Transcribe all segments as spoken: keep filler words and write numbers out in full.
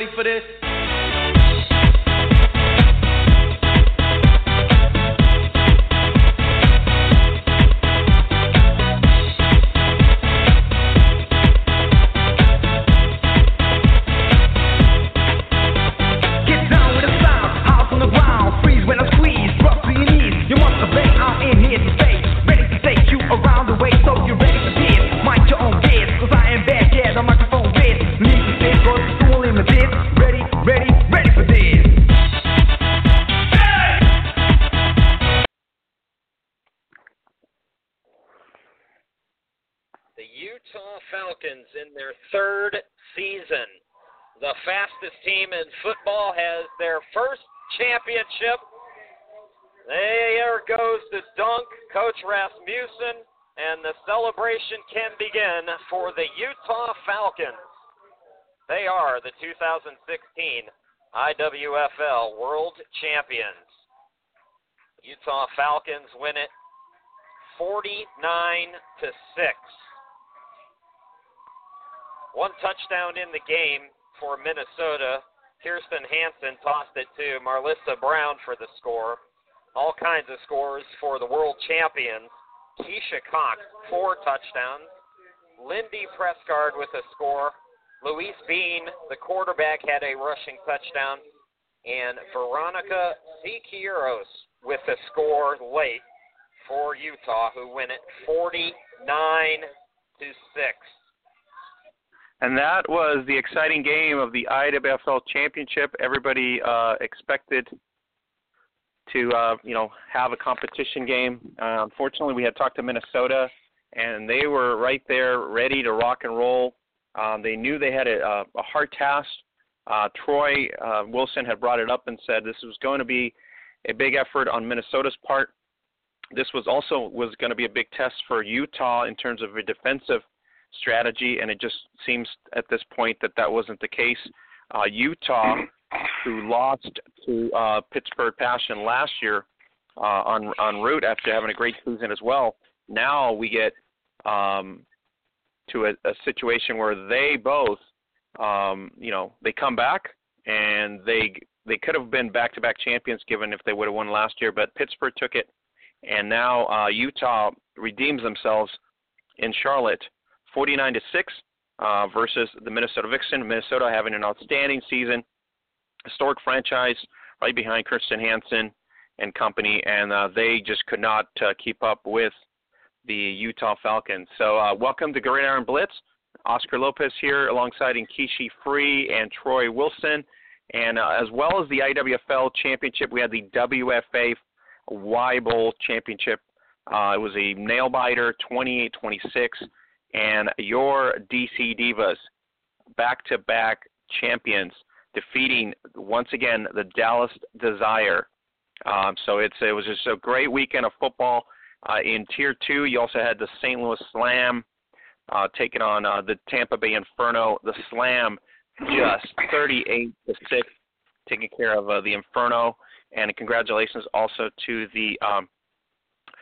Ready for this? Utah Falconz in their third season. The fastest team in football has their first championship. There goes the dunk, Coach Rasmussen, and the celebration can begin for the Utah Falconz. They are the two thousand sixteen I W F L World Champions. Utah Falconz win it forty-nine to six. One touchdown in the game for Minnesota. Kirsten Hansen tossed it to Marlissa Brown for the score. All kinds of scores for the world champions. Keisha Cox, four touchdowns. Lindy Prescard with a score. Louise Bean, the quarterback, had a rushing touchdown. And Veronica Siqueiros with a score late for Utah, who win it forty-nine to six. And that was the exciting game of the I W F L Championship. Everybody uh, expected to, uh, you know, have a competition game. Uh, unfortunately, we had talked to Minnesota, and they were right there ready to rock and roll. Um, they knew they had a, a hard task. Uh, Troy uh, Wilson had brought it up and said this was going to be a big effort on Minnesota's part. This was also was going to be a big test for Utah in terms of a defensive strategy, and it just seems at this point that that wasn't the case. Uh, Utah, who lost to uh, Pittsburgh Passion last year uh, on en route after having a great season as well, now we get um, to a, a situation where they both, um, you know, they come back, and they they could have been back-to-back champions given if they would have won last year, but Pittsburgh took it, and now uh, Utah redeems themselves in Charlotte forty-nine to six uh, versus the Minnesota Vixen. Minnesota having an outstanding season, historic franchise, right behind Kirsten Hansen and company, and uh, they just could not uh, keep up with the Utah Falconz. So uh, welcome to Gridiron Blitz. Oscar Lopez here alongside Nkeshi Free and Troy Wilson. And uh, as well as the I W F L Championship, we had the W F A Y Bowl Championship. Uh, it was a nail-biter, twenty-eight twenty-six. And your D C Divas, back-to-back champions, defeating, once again, the Dallas Desire. Um, so it's it was just a great weekend of football. Uh, in Tier two, you also had the Saint Louis Slam uh, taking on uh, the Tampa Bay Inferno. The Slam just thirty-eight to six, taking care of uh, the Inferno. And congratulations also to the um,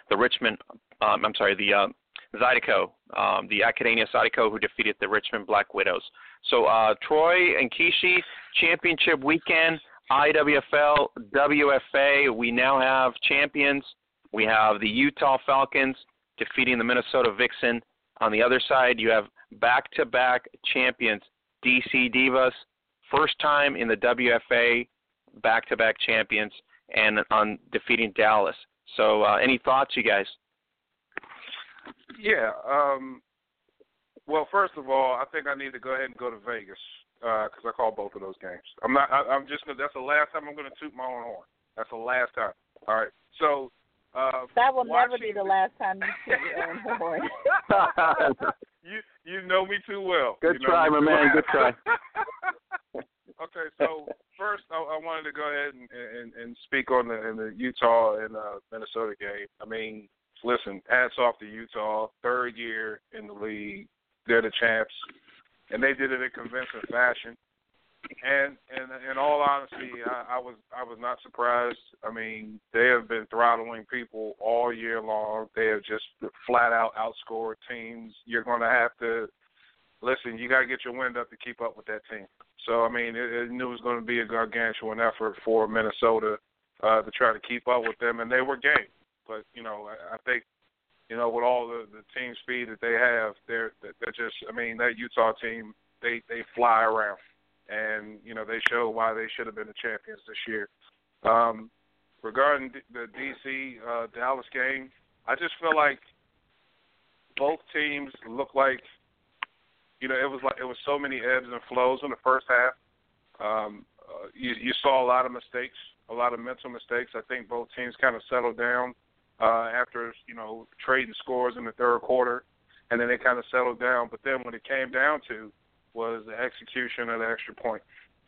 the Richmond um, – I'm sorry, the uh, – Zydeco, um, the Academia Zydeco, who defeated the Richmond Black Widows. So uh, Troy and Kishi, championship weekend, I W F L, W F A. We now have champions. We have the Utah Falconz defeating the Minnesota Vixen. On the other side, you have back-to-back champions, D C Divas, first time in the W F A, back-to-back champions, and on defeating Dallas. So uh, any thoughts, you guys? Yeah, um, Well, first of all, I think I need to go ahead and go to Vegas because uh, I call both of those games. I'm not. I, I'm just. That's the last time I'm going to toot my own horn. That's the last time. All right. So uh, that will never be the last time you toot your own horn. you you know me too well. Good you try, my man. Well. Good try. Okay, so first I, I wanted to go ahead and, and, and speak on the, in the Utah and uh, Minnesota game. I mean, listen, hats off to Utah, third year in the league. They're the champs, and they did it in convincing fashion. And and in all honesty, I, I was I was not surprised. I mean, they have been throttling people all year long. They have just flat out outscored teams. You're going to have to listen. You got to get your wind up to keep up with that team. So I mean, it, it knew it was going to be a gargantuan effort for Minnesota uh, to try to keep up with them, and they were game. But you know, I, I think. You know, with all the, the team speed that they have, they're they're just. I mean, that Utah team, they, they fly around, and you know they show why they should have been the champions this year. Um, regarding the D C uh, Dallas game, I just feel like both teams look like, you know, it was like it was so many ebbs and flows in the first half. Um, uh, you, you saw a lot of mistakes, a lot of mental mistakes. I think both teams kind of settled down. Uh, after, you know, trading scores in the third quarter, and then they kind of settled down. But then what it came down to was the execution of the extra point.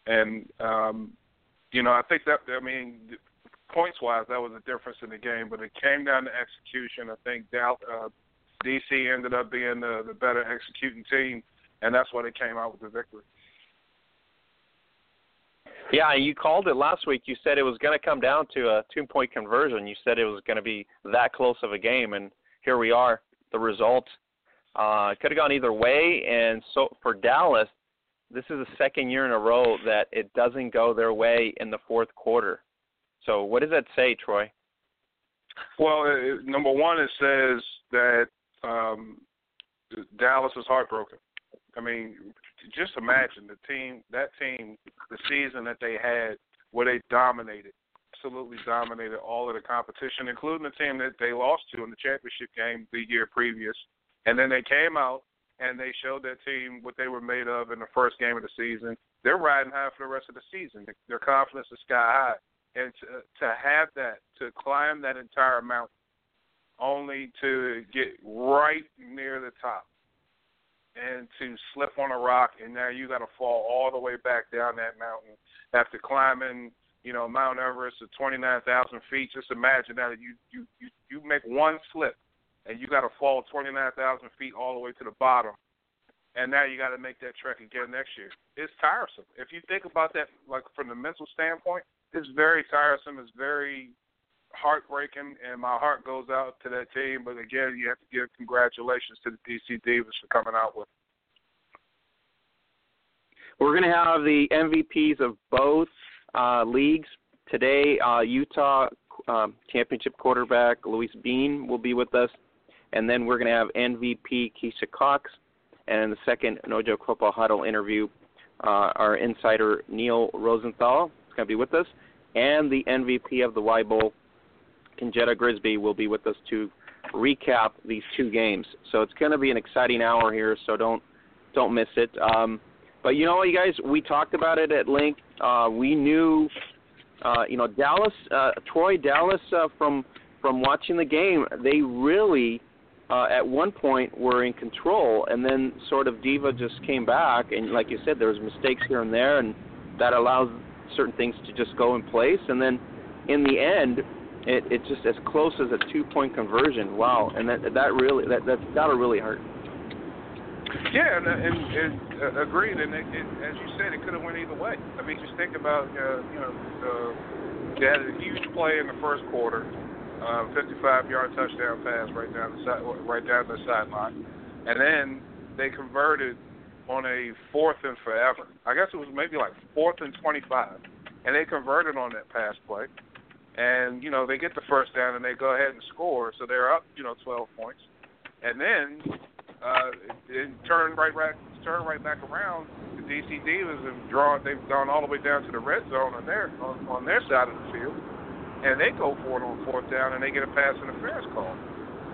And, um, you know, I think that, I mean, points-wise, that was a difference in the game. But it came down to execution. I think Dal- uh, D C ended up being the, the better executing team, and that's why they came out with the victory. Yeah, you called it last week. You said it was going to come down to a two-point conversion. You said it was going to be that close of a game, and here we are, the result. Uh, could have gone either way, and so for Dallas, this is the second year in a row that it doesn't go their way in the fourth quarter. So what does that say, Troy? Well, it, number one, it says that um, Dallas was heartbroken. I mean, just imagine the team, that team, the season that they had where they dominated, absolutely dominated all of the competition, including the team that they lost to in the championship game the year previous. And then they came out and they showed that team what they were made of in the first game of the season. They're riding high for the rest of the season. Their confidence is sky high. And to, to have that, to climb that entire mountain, only to get right near the top, and to slip on a rock, and now you got to fall all the way back down that mountain after climbing, you know, Mount Everest at twenty-nine thousand feet. Just imagine that you you, you, you make one slip, and you got to fall twenty-nine thousand feet all the way to the bottom, and now you got to make that trek again next year. It's tiresome. If you think about that, like from the mental standpoint, it's very tiresome. It's very heartbreaking, and my heart goes out to that team. But again, you have to give congratulations to the D C Divas for coming out with it. We're going to have the M V Ps of both uh, leagues today. Uh, Utah um, championship quarterback Louise Bean will be with us, and then we're going to have M V P Keisha Cox, and in the second No Joke Football Huddle interview, uh, our insider Neil Rosenthal is going to be with us, and the M V P of the Y Bowl, Kenyatta Grigsby, will be with us to recap these two games. So it's going to be an exciting hour here, so don't don't miss it. Um, but you know what, you guys, we talked about it at length. Uh, we knew, uh, you know, Dallas, uh, Troy, Dallas, uh, from from watching the game, they really, uh, at one point, were in control, and then sort of Diva just came back, and like you said, there was mistakes here and there, and that allows certain things to just go in place, and then in the end, It, it's just as close as a two-point conversion. Wow, and that that really that that's gotta really hurt. Yeah, and, and, and uh, agreed. And it, it, as you said, it could have went either way. I mean, just think about uh, you know uh, they had a huge play in the first quarter, uh, fifty-five-yard touchdown pass right down the side, right down the sideline, and then they converted on a fourth and forever. I guess it was maybe like fourth and twenty-five, and they converted on that pass play. And, you know, they get the first down and they go ahead and score. So they're up, you know, twelve points. And then uh, it, it turned right back, turn right back around. The D C Divas have drawn, they've gone all the way down to the red zone on their, on, on their side of the field. And they go for it on fourth down and they get a pass interference call.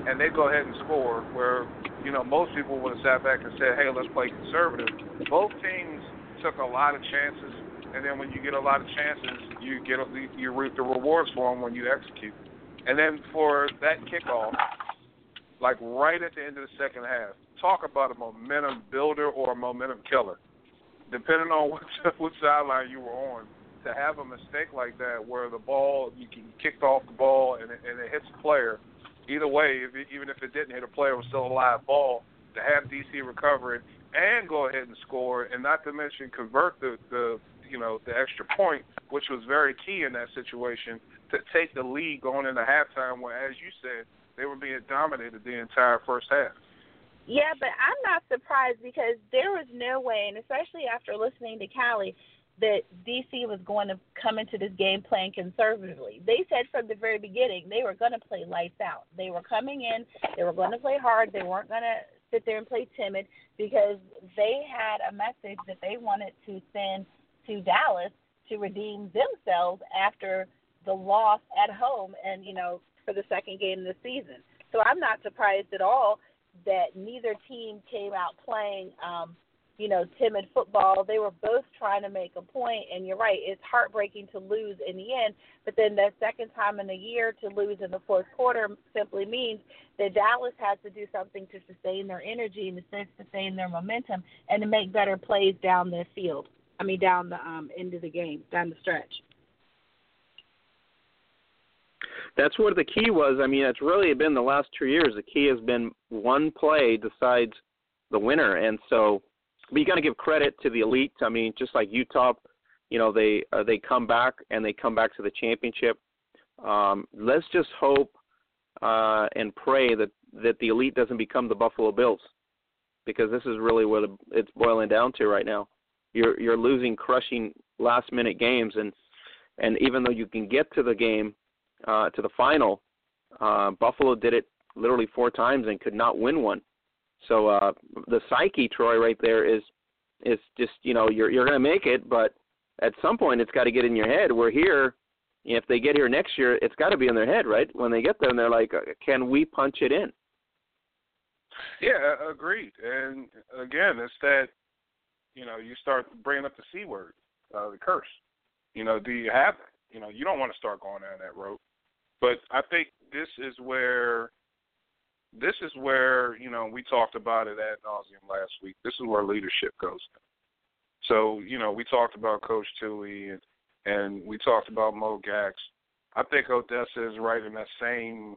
and they go ahead and score, where, you know, most people would have sat back and said, hey, let's play conservative. Both teams took a lot of chances, and then when you get a lot of chances, you get a, you reap the rewards for them when you execute. And then for that kickoff, like right at the end of the second half, talk about a momentum builder or a momentum killer. Depending on what, what sideline you were on, to have a mistake like that where the ball, you kicked off the ball and it, and it hits a player, either way, if it, even if it didn't hit a player, it was still a live ball, to have D C recover it and go ahead and score, and not to mention convert the, the you know, the extra point, which was very key in that situation, to take the lead going into halftime where, as you said, they were being dominated the entire first half. Yeah, but I'm not surprised, because there was no way, and especially after listening to Callie, that D C was going to come into this game playing conservatively. They said from the very beginning they were going to play lights out. They were coming in, they were going to play hard, they weren't going to sit there and play timid, because they had a message that they wanted to send to Dallas to redeem themselves after the loss at home and, you know, for the second game of the season. So I'm not surprised at all that neither team came out playing, um, you know, timid football. They were both trying to make a point, and you're right, it's heartbreaking to lose in the end, but then that second time in the year to lose in the fourth quarter simply means that Dallas has to do something to sustain their energy and to sustain their momentum and to make better plays down the field, I mean down the um, end of the game, down the stretch. That's where the key was. I mean, it's really been the last two years. The key has been one play decides the winner. And so we got to give credit to the Elite. I mean, just like Utah, you know, they uh, they come back and they come back to the championship. Um, let's just hope uh, and pray that, that the Elite doesn't become the Buffalo Bills, because this is really what it's boiling down to right now. You're you're losing crushing last-minute games, and and even though you can get to the game, Uh, to the final, uh, Buffalo did it literally four times and could not win one. So uh, the psyche, Troy, right there is is just, you know, you're you're going to make it, but at some point it's got to get in your head. We're here. If they get here next year, it's got to be in their head, right? When they get there, and they're like, can we punch it in? Yeah, agreed. And, again, it's that, you know, you start bringing up the C word, uh, the curse. You know, do you have it? You know, you don't want to start going down that road. But I think this is where, this is where, you know, we talked about it ad nauseum last week. This is where leadership goes. So, you know, we talked about Coach Tui and, and we talked about Mo Gax. I think Odessa is right in that same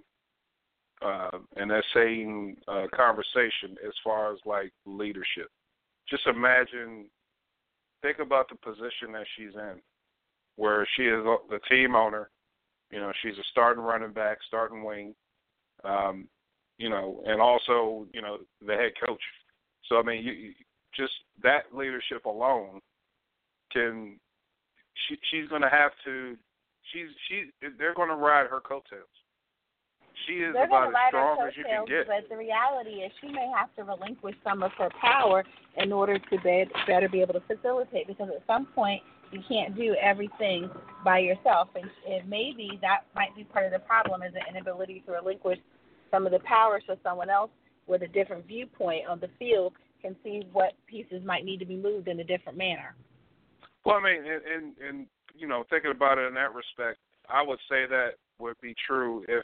uh, in that same uh, conversation as far as, like, leadership. Just imagine, think about the position that she's in, where she is the team owner. You know, she's a starting running back, starting wing, um, you know, and also, you know, the head coach. So, I mean, you, you, just that leadership alone can she, – she's going to have to – she's she they're going to ride her coattails. She is they're about as strong as you can get. But the reality is she may have to relinquish some of her power in order to be, better be able to facilitate, because at some point – you can't do everything by yourself, and, and maybe that might be part of the problem, is the inability to relinquish some of the powers so someone else with a different viewpoint on the field can see what pieces might need to be moved in a different manner. Well, I mean, and, and, and you know, thinking about it in that respect, I would say that would be true if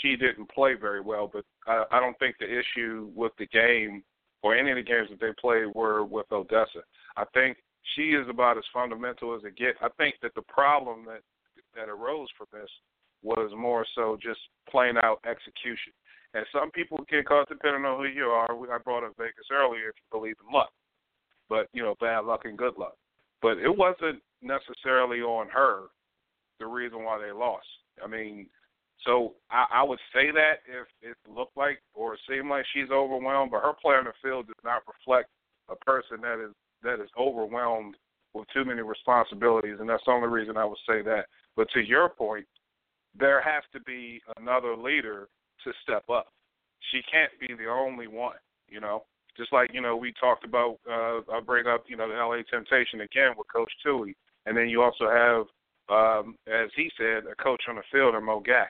she didn't play very well, but I, I don't think the issue with the game or any of the games that they played were with Odessa. I think she is about as fundamental as it gets. I think that the problem that that arose from this was more so just plain out execution. And some people get caught depending on who you are. I brought up Vegas earlier, if you believe in luck. But, you know, bad luck and good luck. But it wasn't necessarily on her the reason why they lost. I mean, so I, I would say that if it looked like or seemed like she's overwhelmed, but her play on the field does not reflect a person that is that is overwhelmed with too many responsibilities, and that's the only reason I would say that. But to your point, there has to be another leader to step up. She can't be the only one, you know. Just like, you know, we talked about, uh, I bring up, you know, the L A Temptation again with Coach Tui, and then you also have, um, as he said, a coach on the field, or Mo Gax.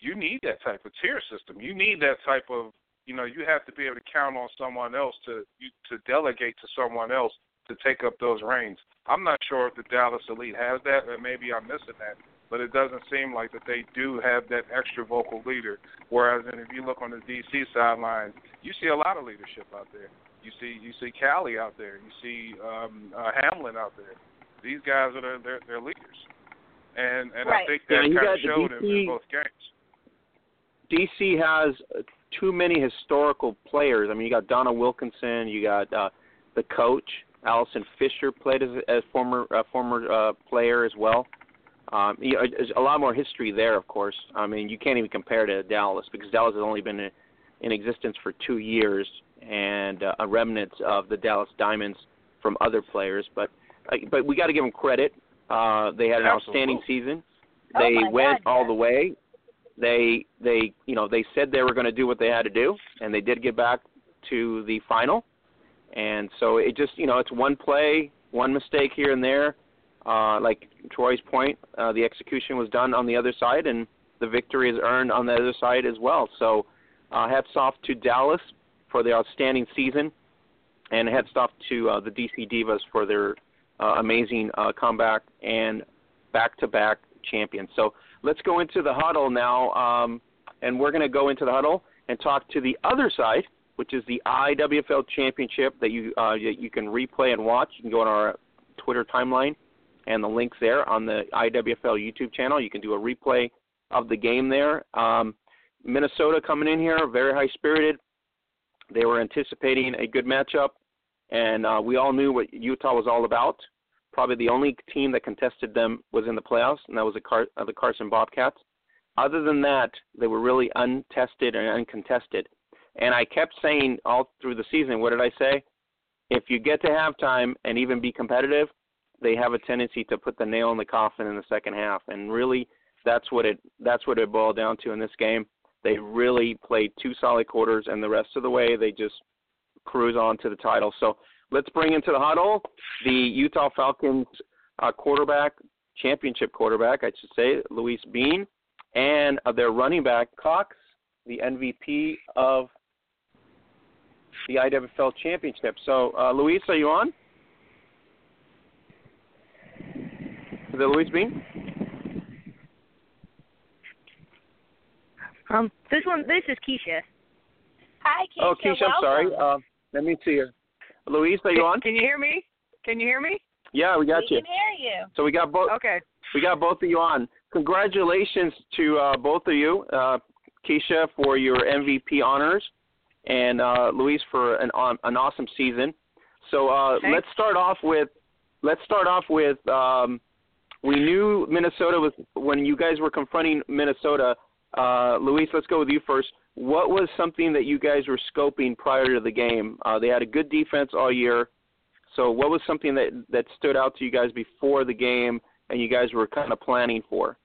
you need that type of tier system. You need that type of, you know, you have to be able to count on someone else to you, to delegate to someone else to take up those reins. I'm not sure if the Dallas Elite has that, or maybe I'm missing that, but it doesn't seem like that they do have that extra vocal leader. Whereas, and if you look on the D C sidelines, you see a lot of leadership out there. You see, you see Callie out there. You see um, uh, Hamlin out there. These guys are their, their, their leaders, and and right. I think that yeah, kind of showed D C, in both games. D C has too many historical players. I mean, you got Donna Wilkinson, you got uh, the coach Allison Fisher played as a former uh, former uh, player as well. Um, you know, there's a lot more history there, of course. I mean, you can't even compare to Dallas because Dallas has only been in, in existence for two years and uh, a remnant of the Dallas Diamonds from other players. But uh, but we got to give them credit. Uh, they had an outstanding season. They oh went God, all yeah. the way. They they you know they said they were going to do what they had to do, and they did get back to the final. And so it just you know it's one play, one mistake here and there. Uh, like Troy's point, uh, the execution was done on the other side, and the victory is earned on the other side as well. So uh, hats off to Dallas for their outstanding season, and hats off to uh, the D C Divas for their uh, amazing uh, comeback and back-to-back champions. So let's go into the huddle now, um, and we're going to go into the huddle and talk to the other side, which is the I W F L Championship that you uh, you can replay and watch. You can go on our Twitter timeline and the links there on the I W F L YouTube channel. You can do a replay of the game there. Um, Minnesota coming in here, very high-spirited. They were anticipating a good matchup, and uh, we all knew what Utah was all about. Probably the only team that contested them was in the playoffs, and that was the, Car- uh, the Carson Bobcats. Other than that, they were really untested and uncontested. And I kept saying all through the season, what did I say? If you get to halftime and even be competitive, they have a tendency to put the nail in the coffin in the second half, and really that's what it that's what it boiled down to in this game. They really played two solid quarters, and the rest of the way they just cruise on to the title. So let's bring into the huddle the Utah Falconz uh, quarterback, championship quarterback, I should say, Louise Bean, and uh, their running back, Cox, the M V P of the I W F L Championship. So, uh, Louise, are you on? Is it Louise Bean? Um, this one, this is Keisha. Hi, Keisha. Oh, Keisha, welcome. I'm sorry. Uh, let me see you. Louise, are you on? Can you hear me? Can you hear me? Yeah, we got we you. We can hear you. So we got both. Okay. We got both of you on. Congratulations to uh, both of you, uh, Keisha, for your M V P honors, and uh, Louise for an um, an awesome season. So uh, let's start off with let's start off with. Um, We knew Minnesota was – when you guys were confronting Minnesota, uh, Luis, let's go with you first. What was something that you guys were scoping prior to the game? Uh, they had a good defense all year. So what was something that, that stood out to you guys before the game and you guys were kind of planning for?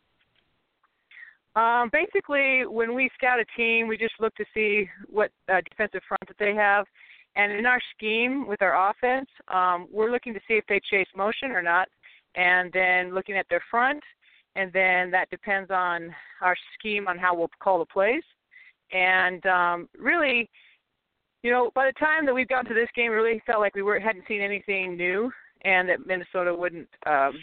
Um, basically, when we scout a team, we just look to see what uh, defensive front that they have. And in our scheme with our offense, um, we're looking to see if they chase motion or not. And then looking at their front, and then that depends on our scheme on how we'll call the plays. And um, really, you know, by the time that we've gotten to this game, we really felt like we were, hadn't seen anything new and that Minnesota wouldn't, um,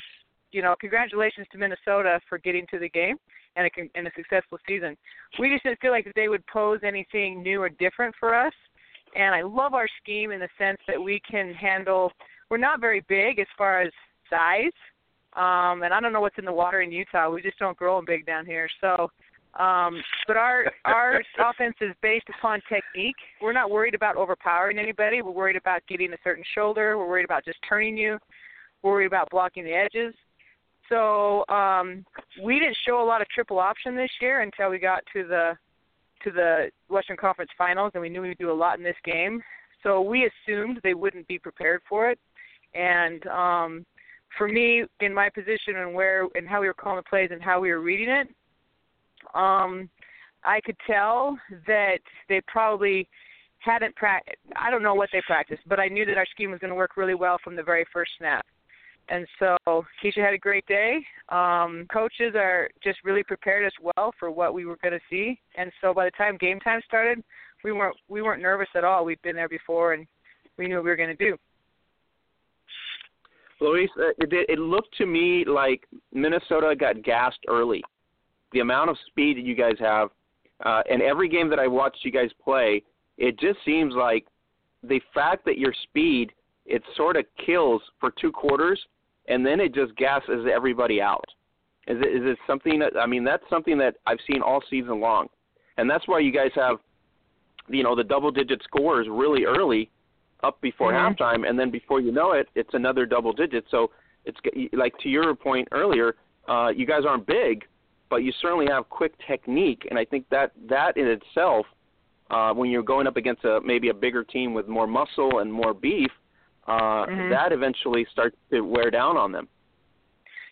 you know, congratulations to Minnesota for getting to the game and a, and a successful season. We just didn't feel like they would pose anything new or different for us. And I love our scheme in the sense that we can handle, we're not very big as far as size, um, and I don't know what's in the water in Utah. We just don't grow them big down here. So, um, but our our offense is based upon technique. We're not worried about overpowering anybody. We're worried about getting a certain shoulder. We're worried about just turning you. We're worried about blocking the edges. So um, we didn't show a lot of triple option this year until we got to the to the Western Conference Finals, and we knew we'd do a lot in this game. So we assumed they wouldn't be prepared for it, and um, for me, in my position and where and how we were calling the plays and how we were reading it, um, I could tell that they probably hadn't practiced. I don't know what they practiced, but I knew that our scheme was going to work really well from the very first snap. And so Keisha had a great day. Um, coaches are just really prepared us well for what we were going to see. And so by the time game time started, we weren't we weren't nervous at all. We'd been there before, and we knew what we were going to do. Louise, it, it looked to me like Minnesota got gassed early. The amount of speed that you guys have, uh, and every game that I watched you guys play, it just seems like the fact that your speed, it sort of kills for two quarters, and then it just gasses everybody out. Is it, is it something that, I mean, that's something that I've seen all season long. And that's why you guys have, you know, the double-digit scores really early up before mm-hmm. halftime, and then before you know it, it's another double-digit. So it's like to your point earlier, uh, you guys aren't big, but you certainly have quick technique, and I think that that in itself, uh, when you're going up against a, maybe a bigger team with more muscle and more beef, Uh, mm-hmm. that eventually starts to wear down on them.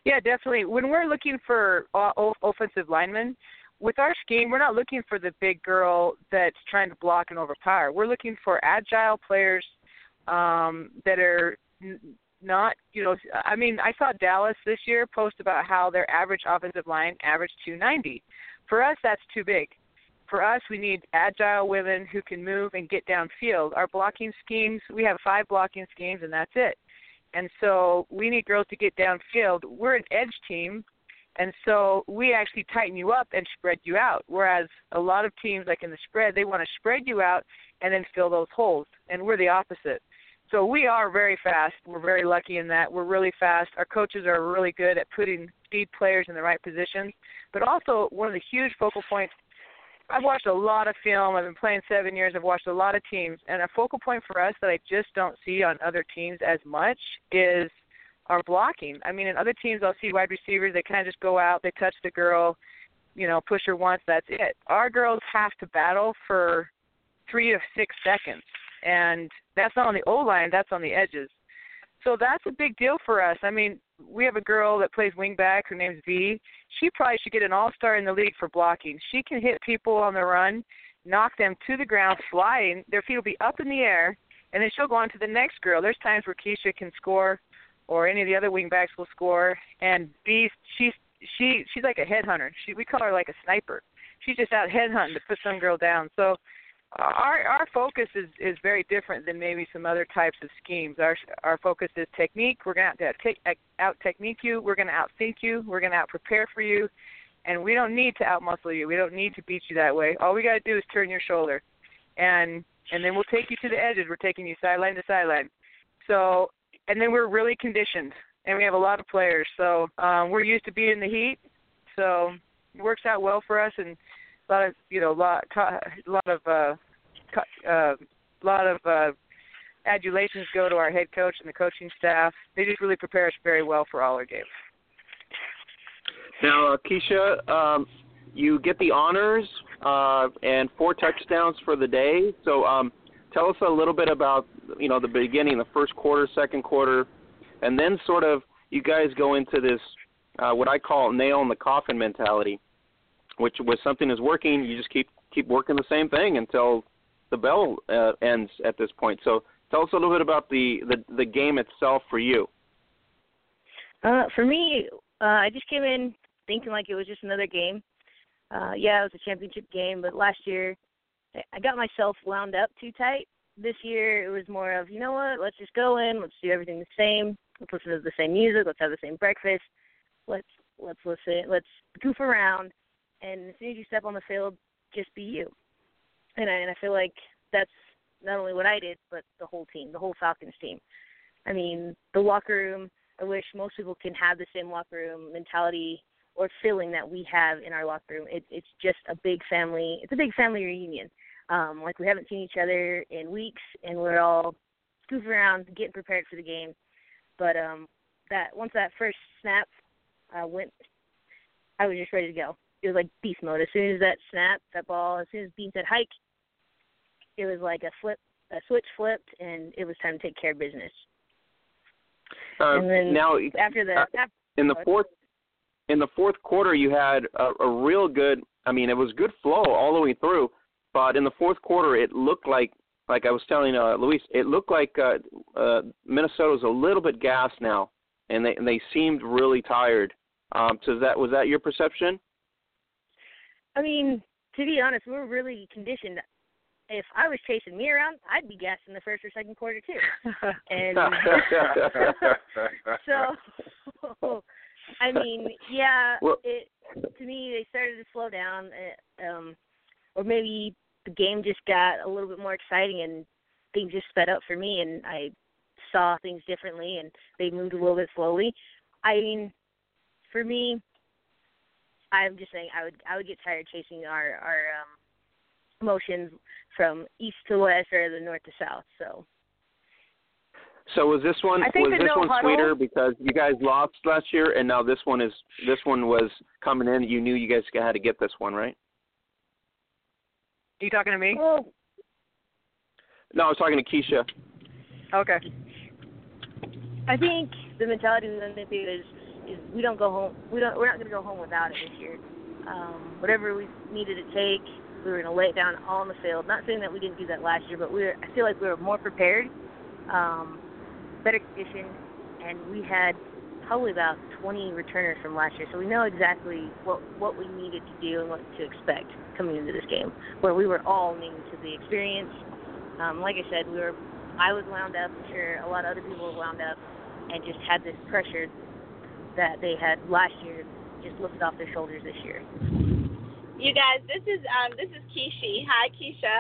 Yeah, definitely. When we're looking for uh, offensive linemen, with our scheme, we're not looking for the big girl that's trying to block and overpower. We're looking for agile players um, that are n- not, you know, I mean, I saw Dallas this year post about how their average offensive line averaged two ninety. For us, that's too big. For us, we need agile women who can move and get downfield. Our blocking schemes, we have five blocking schemes, and that's it. And so we need girls to get downfield. We're an edge team, and so we actually tighten you up and spread you out, whereas a lot of teams, like in the spread, they want to spread you out and then fill those holes, and we're the opposite. So we are very fast. We're very lucky in that. We're really fast. Our coaches are really good at putting speed players in the right positions, but also one of the huge focal points, I've watched a lot of film. I've been playing seven years. I've watched a lot of teams. And a focal point for us that I just don't see on other teams as much is our blocking. I mean, in other teams, I'll see wide receivers. They kind of just go out. They touch the girl, you know, push her once. That's it. Our girls have to battle for three to six seconds. And that's not on the O-line. That's on the edges. So that's a big deal for us. I mean, we have a girl that plays wingback. Her name's V. She probably should get an all-star in the league for blocking. She can hit people on the run, knock them to the ground, flying. Their feet will be up in the air, and then she'll go on to the next girl. There's times where Keisha can score or any of the other wingbacks will score, and V, she's, she, she's like a headhunter. She, we call her like a sniper. She's just out headhunting to put some girl down. So Our our focus is, is very different than maybe some other types of schemes. Our our focus is technique. We're going to out-technique you. We're going to out-think you. We're going to out-prepare for you. And we don't need to out-muscle you. We don't need to beat you that way. All we got to do is turn your shoulder. And and then we'll take you to the edges. We're taking you sideline to sideline. So, and then we're really conditioned. And we have a lot of players. So um, we're used to being in the heat. So it works out well for us. And a lot of, you know, a lot, lot of, a uh, uh, lot of uh, adulations go to our head coach and the coaching staff. They just really prepare us very well for all our games. Now, uh, Keisha, um, you get the honors uh, and four touchdowns for the day. So, um, tell us a little bit about, you know, the beginning, the first quarter, second quarter, and then sort of you guys go into this uh, what I call nail in the coffin mentality, which was something is working, you just keep keep working the same thing until the bell uh, ends at this point. So tell us a little bit about the, the, the game itself for you. Uh, for me, uh, I just came in thinking like it was just another game. Uh, yeah, it was a championship game, but last year I got myself wound up too tight. This year it was more of, you know what, let's just go in, let's do everything the same, let's listen to the same music, let's have the same breakfast, let's let's listen, let's goof around. And as soon as you step on the field, just be you. And I, and I feel like that's not only what I did, but the whole team, the whole Falconz team. I mean, the locker room, I wish most people can have the same locker room mentality or feeling that we have in our locker room. It, it's just a big family. It's a big family reunion. Um, like, we haven't seen each other in weeks, and we're all goofing around, getting prepared for the game. But um, that once that first snap uh, went, I was just ready to go. It was like beast mode. As soon as that snap, that ball, as soon as Bean said hike, it was like a flip, a switch flipped, and it was time to take care of business. Uh, and then now, after the uh, after in the fourth in the fourth quarter, you had a, a real good. I mean, it was good flow all the way through, but in the fourth quarter, it looked like like I was telling uh, Luis, it looked like uh, uh, Minnesota's a little bit gassed now, and they and they seemed really tired. Um, so that was that your perception? I mean, to be honest, we were really conditioned. If I was chasing me around, I'd be gassed in the first or second quarter too. And so, I mean, yeah, well, it, to me they started to slow down, um, or maybe the game just got a little bit more exciting and things just sped up for me, and I saw things differently, and they moved a little bit slowly. I mean, for me, I'm just saying I would I would get tired chasing our our um, motions from east to west or the north to south. So, so was this one was this no one huddle, sweeter because you guys lost last year, and now this one is this one was coming in. You knew you guys had to get this one, right? Are you talking to me? Well, no, I was talking to Keisha. Okay. I think the mentality of the N B A is is we don't go home. We don't. We're not going to go home without it this year. Um, whatever we needed to take, we were going to lay it down all on the field. Not saying that we didn't do that last year, but we were, I feel like we were more prepared, um, better conditioned, and we had probably about twenty returners from last year, so we know exactly what what we needed to do and what to expect coming into this game, where we were all new to the experience. Um, like I said, we were. I was wound up. I'm sure a lot of other people were wound up, and just had this pressure that they had last year just lifted off their shoulders this year. You guys, this is um, this is Keishi. Hi, Keisha.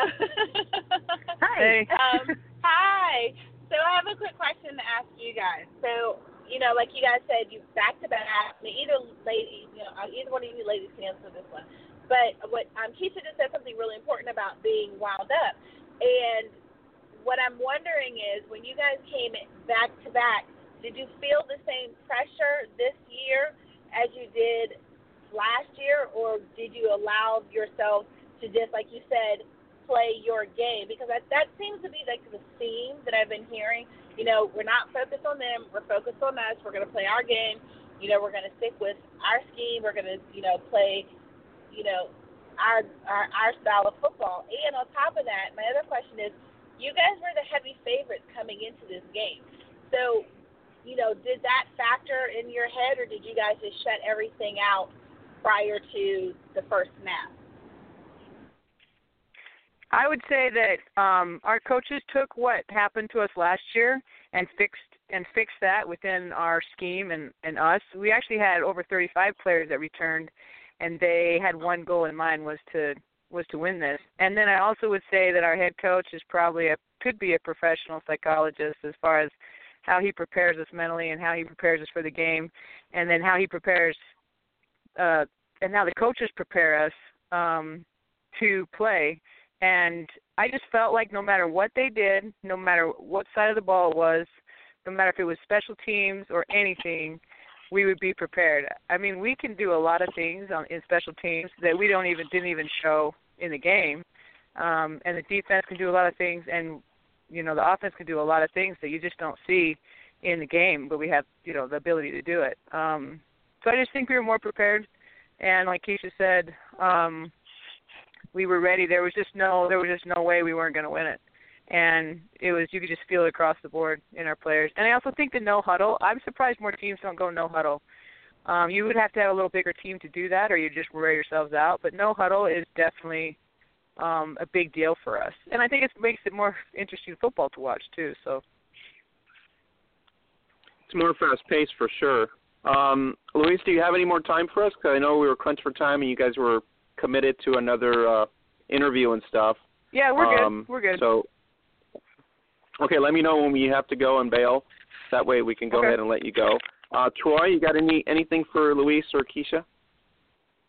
Hi. Hey. Um, hi. So I have a quick question to ask you guys. So, you know, like you guys said, you back to back. Either lady, you know, either one of you ladies can answer this one. But what um, Keisha just said something really important about being wound up, and what I'm wondering is, when you guys came back to back, did you feel the same pressure this year as you did last year, or did you allow yourself to just, like you said, play your game? Because that, that seems to be like the theme that I've been hearing. You know, we're not focused on them. We're focused on us. We're going to play our game. You know, we're going to stick with our scheme. We're going to, you know, play, you know, our, our our style of football. And on top of that, my other question is, you guys were the heavy favorites coming into this game. So, you know, did that factor in your head, or did you guys just shut everything out prior to the first snap? I would say that um, our coaches took what happened to us last year and fixed and fixed that within our scheme and, and us. We actually had over thirty-five players that returned, and they had one goal in mind, was to – was to win this. And then I also would say that our head coach is probably a could be a professional psychologist as far as how he prepares us mentally and how he prepares us for the game, and then how he prepares uh, and how the coaches prepare us um, to play. And I just felt like no matter what they did, no matter what side of the ball it was, no matter if it was special teams or anything, we would be prepared. I mean, we can do a lot of things on, in special teams that we don't even didn't even show in the game, um, and the defense can do a lot of things, and you know the offense can do a lot of things that you just don't see in the game. But we have you know the ability to do it. Um, so I just think we were more prepared, and like Keisha said, um, we were ready. There was just no there was just no way we weren't going to win it. And it was, you could just feel it across the board in our players. And I also think the no huddle, I'm surprised more teams don't go no huddle. Um, you would have to have a little bigger team to do that, or you just wear yourselves out. But no huddle is definitely um, a big deal for us. And I think it makes it more interesting football to watch, too. So it's more fast-paced for sure. Um, Louise, do you have any more time for us? Because I know we were crunched for time and you guys were committed to another uh, interview and stuff. Yeah, we're um, good. We're good. So. Okay, let me know when we have to go and bail. That way we can go okay. ahead and let you go. Uh, Troy, you got any anything for Luis or Keisha?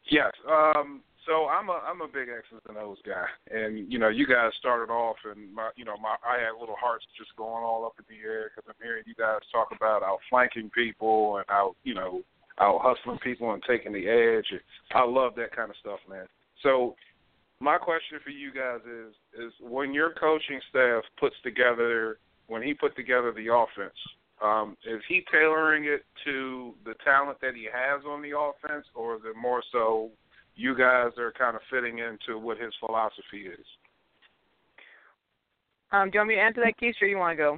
Yes. Um, so I'm a I'm a big X's and O's guy, and you know you guys started off, and my you know my I had little hearts just going all up in the air because I'm hearing you guys talk about outflanking people and out you know out hustling people and taking the edge. I love that kind of stuff, man. So. My question for you guys is, is when your coaching staff puts together, when he put together the offense, um, is he tailoring it to the talent that he has on the offense, or is it more so you guys are kind of fitting into what his philosophy is? Um, do you want me to answer that, Keisha, or you want to go?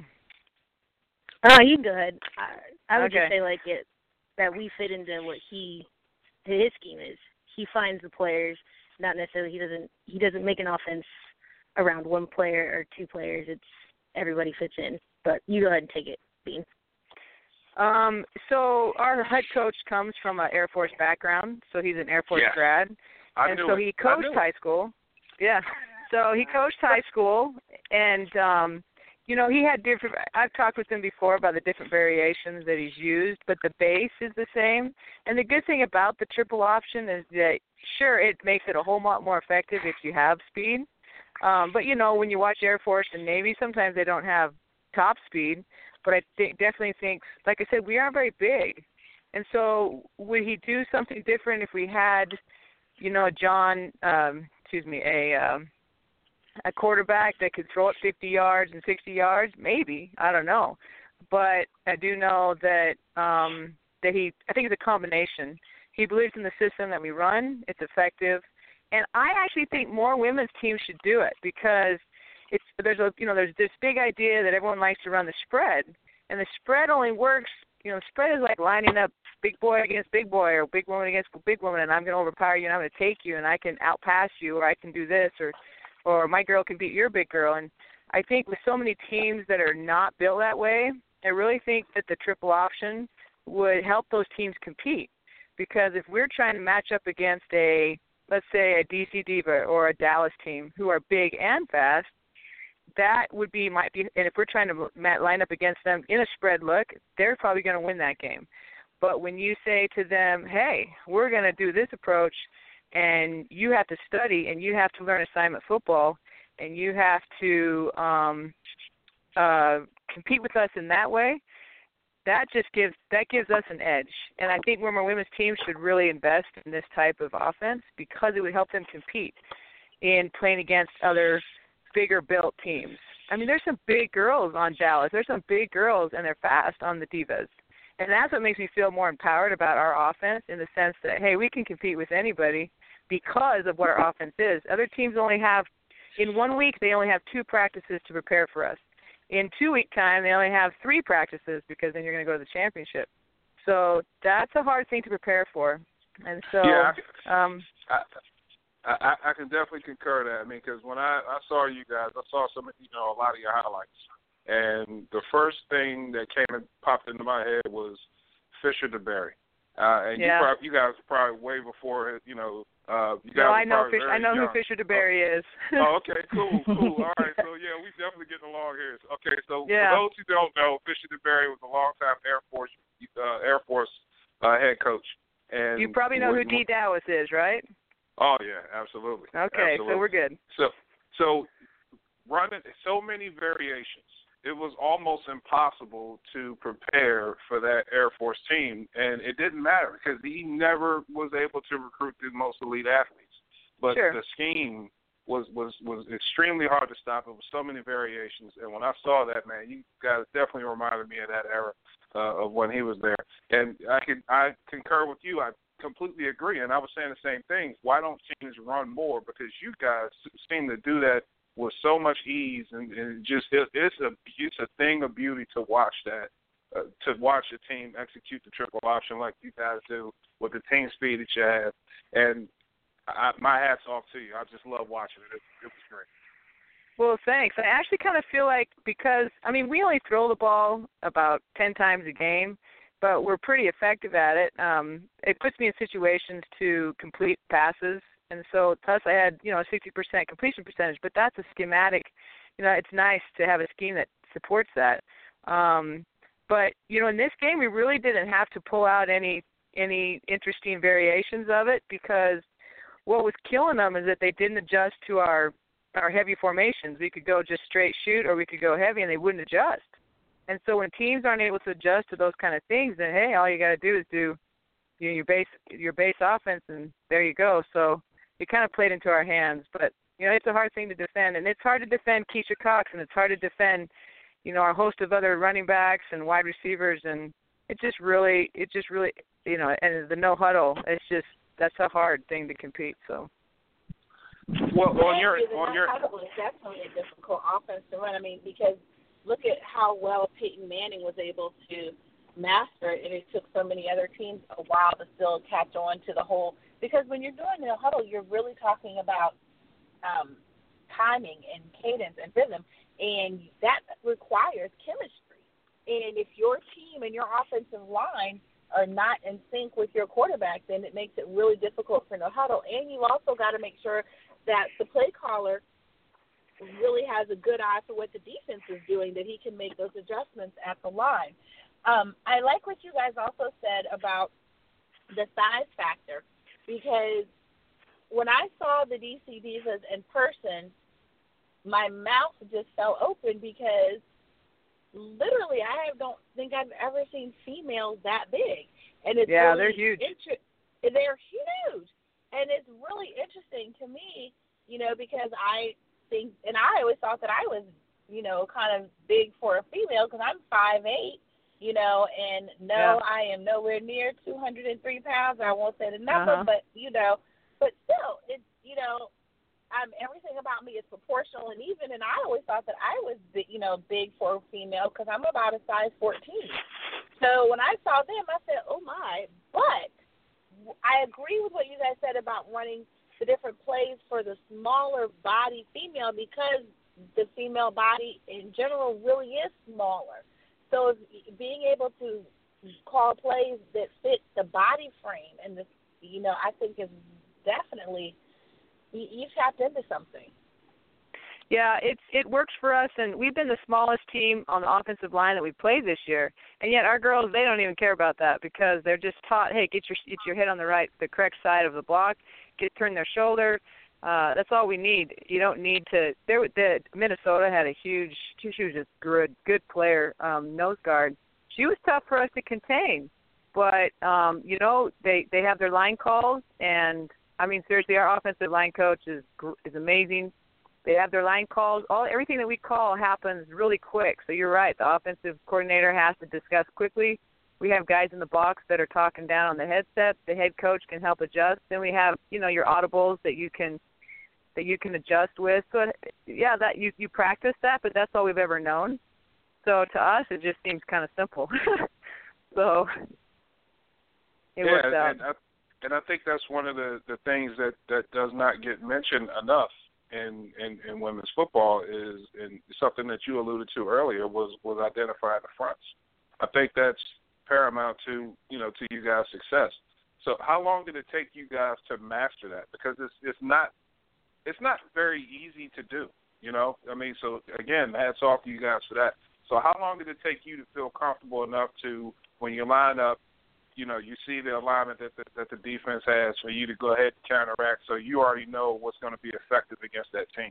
Oh, you good. I, I would okay. just say like it that we fit into what he his scheme is. He finds the players, not necessarily he doesn't he doesn't make an offense around one player or two players. It's everybody fits in. But you go ahead and take it, Bean. Um, so our head coach comes from an Air Force background, so he's an Air Force yeah. grad. I and knew so it. he coached high school. Yeah. So he coached high school, and, um, you know, he had different – I've talked with him before about the different variations that he's used, but the base is the same. And the good thing about the triple option is that, sure, it makes it a whole lot more effective if you have speed. Um, but, you know, when you watch Air Force and Navy, sometimes they don't have top speed. But I think, definitely think, like I said, we aren't very big. And so would he do something different if we had, you know, John um, – excuse me, a um, – a quarterback that could throw it fifty yards and sixty yards, maybe. I don't know. But I do know that um, that he – I think it's a combination. He believes in the system that we run. It's effective. And I actually think more women's teams should do it because it's there's a you know there's this big idea that everyone likes to run the spread, and the spread only works – you know, the spread is like lining up big boy against big boy or big woman against big woman, and I'm going to overpower you and I'm going to take you and I can outpass you or I can do this or – or my girl can beat your big girl. And I think with so many teams that are not built that way, I really think that the triple option would help those teams compete. Because if we're trying to match up against a, let's say, a D C Diva or a Dallas team who are big and fast, that would be might be. And if we're trying to line up against them in a spread look, they're probably going to win that game. But when you say to them, hey, we're going to do this approach, and you have to study, and you have to learn assignment football, and you have to um, uh, compete with us in that way. That just gives that gives us an edge, and I think more women's teams should really invest in this type of offense because it would help them compete in playing against other bigger built teams. I mean, there's some big girls on Dallas. There's some big girls, and they're fast on the Divas. And that's what makes me feel more empowered about our offense in the sense that, hey, we can compete with anybody because of what our offense is. Other teams only have, in one week, they only have two practices to prepare for us. In two-week time, they only have three practices because then you're going to go to the championship. So that's a hard thing to prepare for. And so yeah, um, I, I, I can definitely concur that. I mean, because when I, I saw you guys, I saw some, you know, a lot of your highlights. And the first thing that came and popped into my head was Fisher DeBerry. Uh, and yeah. you, probably, you guys were probably way before, you know. Uh, you guys no, I know, Fish, I know young. who Fisher DeBerry oh. is. Oh, okay, cool, cool. All right, so, yeah, we definitely getting along here. Okay, so yeah. for those who don't know, Fisher DeBerry was a long-time Air Force uh, Air Force uh, head coach. And you probably know who D. Dallas is, right? Oh, yeah, absolutely. Okay, absolutely. So we're good. So, so running so many variations. It was almost impossible to prepare for that Air Force team, and it didn't matter because he never was able to recruit the most elite athletes. But sure. the scheme was, was, was extremely hard to stop. It was so many variations, and when I saw that, man, you guys definitely reminded me of that era uh, of when he was there. And I can I concur with you. I completely agree, and I was saying the same thing. Why don't teams run more? Because you guys seem to do that with so much ease, and, and just it, it's a it's a thing of beauty to watch that, uh, to watch a team execute the triple option like you guys do with the team speed that you have. And I, my hat's off to you. I just love watching it. It, it was great. Well, thanks. I actually kind of feel like because, I mean, we only throw the ball about ten times a game, but we're pretty effective at it. Um, it puts me in situations to complete passes. And so, plus, I had, you know, a sixty percent completion percentage, but that's a schematic. You know, it's nice to have a scheme that supports that. Um, but, you know, in this game, we really didn't have to pull out any any interesting variations of it because what was killing them is that they didn't adjust to our, our heavy formations. We could go just straight shoot or we could go heavy, and they wouldn't adjust. And so when teams aren't able to adjust to those kind of things, then, hey, all you got to do is do you know, your base your base offense, and there you go. So it kind of played into our hands, but, you know, it's a hard thing to defend, and it's hard to defend Keisha Cox, and it's hard to defend, you know, our host of other running backs and wide receivers, and it just really, it just really, you know, and the no huddle, it's just, that's a hard thing to compete, so. Well, on your, on your. The no huddle was definitely a difficult offense to run, I mean, because look at how well Peyton Manning was able to master it, and it took so many other teams a while to still catch on to the whole. Because when you're doing the huddle, you're really talking about um, timing and cadence and rhythm, and that requires chemistry. And if your team and your offensive line are not in sync with your quarterback, then it makes it really difficult for the huddle. And you also got to make sure that the play caller really has a good eye for what the defense is doing, that he can make those adjustments at the line. Um, I like what you guys also said about the size factor, because when I saw the D C Divas in person, my mouth just fell open, because literally I don't think I've ever seen females that big. And it's yeah, really they're huge. Inter- they're huge. And it's really interesting to me, you know, because I think, and I always thought that I was, you know, kind of big for a female because I'm five eight. You know, and no, yeah. I am nowhere near two hundred three pounds. I won't say the number, uh-huh. but, you know, but still, it's, you know, I'm, everything about me is proportional. And even, and I always thought that I was, you know, big for a female because I'm about a size fourteen. So when I saw them, I said, oh, my. But I agree with what you guys said about running the different plays for the smaller body female, because the female body in general really is smaller. So being able to call plays that fit the body frame and the, you know, I think is definitely you, you tapped into something. Yeah, it's it works for us, and we've been the smallest team on the offensive line that we played this year, and yet our girls, they don't even care about that because they're just taught, hey, get your get your head on the right, the correct side of the block, get turn their shoulder. Uh, that's all we need. You don't need to. There, the, Minnesota had a huge, she was just good, good player, um, nose guard. She was tough for us to contain, but um, you know they, they have their line calls, and I mean seriously, our offensive line coach is is amazing. They have their line calls. All everything that we call happens really quick. So you're right. The offensive coordinator has to discuss quickly. We have guys in the box that are talking down on the headset. The head coach can help adjust. Then we have you know your audibles that you can. that you can adjust with. So, yeah, that you, you practice that, but that's all we've ever known. So to us, it just seems kind of simple. so it yeah, works out. And I, and I think that's one of the, the things that, that does not get mentioned enough in, in, in women's football is and something that you alluded to earlier was, was identifying the fronts. I think that's paramount to, you know, to you guys' success. So how long did it take you guys to master that? Because it's it's not It's not very easy to do, you know. I mean, so, again, hats off to you guys for that. So how long did it take you to feel comfortable enough to, when you line up, you know, you see the alignment that the, that the defense has for you to go ahead and counteract so you already know what's going to be effective against that team?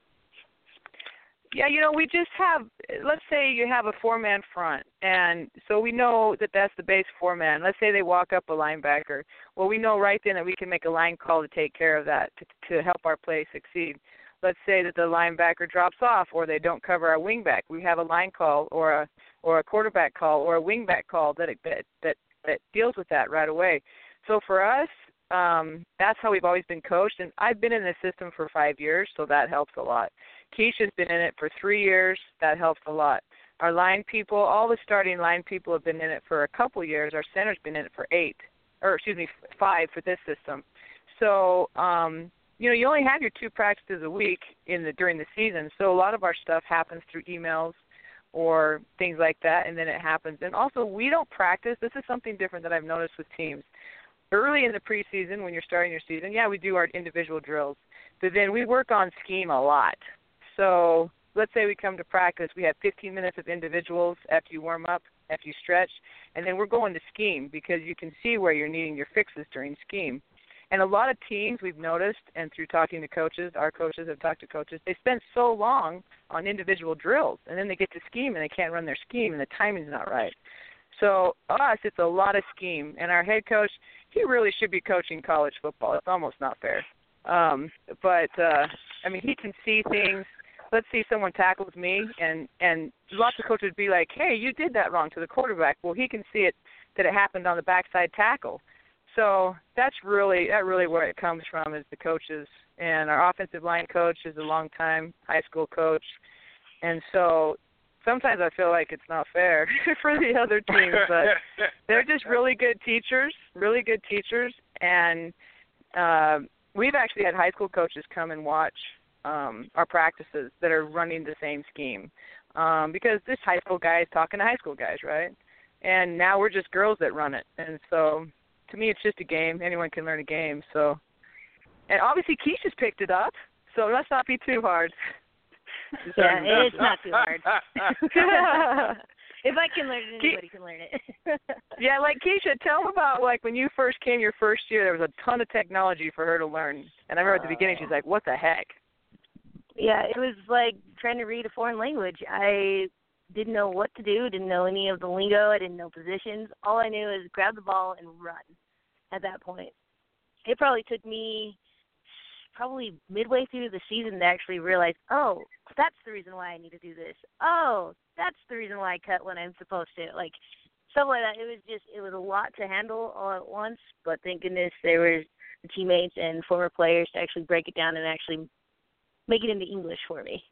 Yeah, you know, we just have, let's say you have a four-man front, and so we know that that's the base four-man. Let's say they walk up a linebacker. Well, we know right then that we can make a line call to take care of that, to, to help our play succeed. Let's say that the linebacker drops off or they don't cover our wingback. We have a line call or a or a quarterback call or a wingback call that that that, that deals with that right away. So for us, um, that's how we've always been coached, and I've been in this system for five years, so that helps a lot. Keisha's been in it for three years. That helps a lot. Our line people, all the starting line people have been in it for a couple years. Our center's been in it for eight, or excuse me, five for this system. So, um, you know, you only have your two practices a week in the during the season. So a lot of our stuff happens through emails or things like that, and then it happens. And also we don't practice. This is something different that I've noticed with teams. Early in the preseason when you're starting your season, yeah, we do our individual drills. But then we work on scheme a lot. So let's say we come to practice. We have fifteen minutes of individuals after you warm up, after you stretch, and then we're going to scheme because you can see where you're needing your fixes during scheme. And a lot of teams we've noticed, and through talking to coaches, our coaches have talked to coaches, they spend so long on individual drills, and then they get to scheme, and they can't run their scheme, and the timing's not right. So us, it's a lot of scheme. And our head coach, he really should be coaching college football. It's almost not fair. Um, but, uh, I mean, he can see things. Let's see someone tackles me, and, and lots of coaches would be like, hey, you did that wrong to the quarterback. Well, he can see it that it happened on the backside tackle. So that's really that really where it comes from is the coaches. And our offensive line coach is a long-time high school coach. And so sometimes I feel like it's not fair for the other teams, but they're just really good teachers, really good teachers. And uh, we've actually had high school coaches come and watch um, our practices that are running the same scheme um, because this high school guy is talking to high school guys, right? And now we're just girls that run it. And so to me, it's just a game. Anyone can learn a game. So, and obviously Keisha's picked it up, so it must not be too hard. Yeah, it's not too hard. If I can learn it, anybody Ke- can learn it. Yeah, like Keisha, tell them about, like, when you first came your first year, there was a ton of technology for her to learn. And I remember uh, at the beginning, she's like, what the heck? Yeah, it was like trying to read a foreign language. I didn't know what to do, didn't know any of the lingo, I didn't know positions. All I knew is grab the ball and run at that point. It probably took me probably midway through the season to actually realize, oh, that's the reason why I need to do this. Oh, that's the reason why I cut when I'm supposed to. Like, stuff like that. It was just, it was a lot to handle all at once, but thank goodness there were teammates and former players to actually break it down and actually make it into English for me.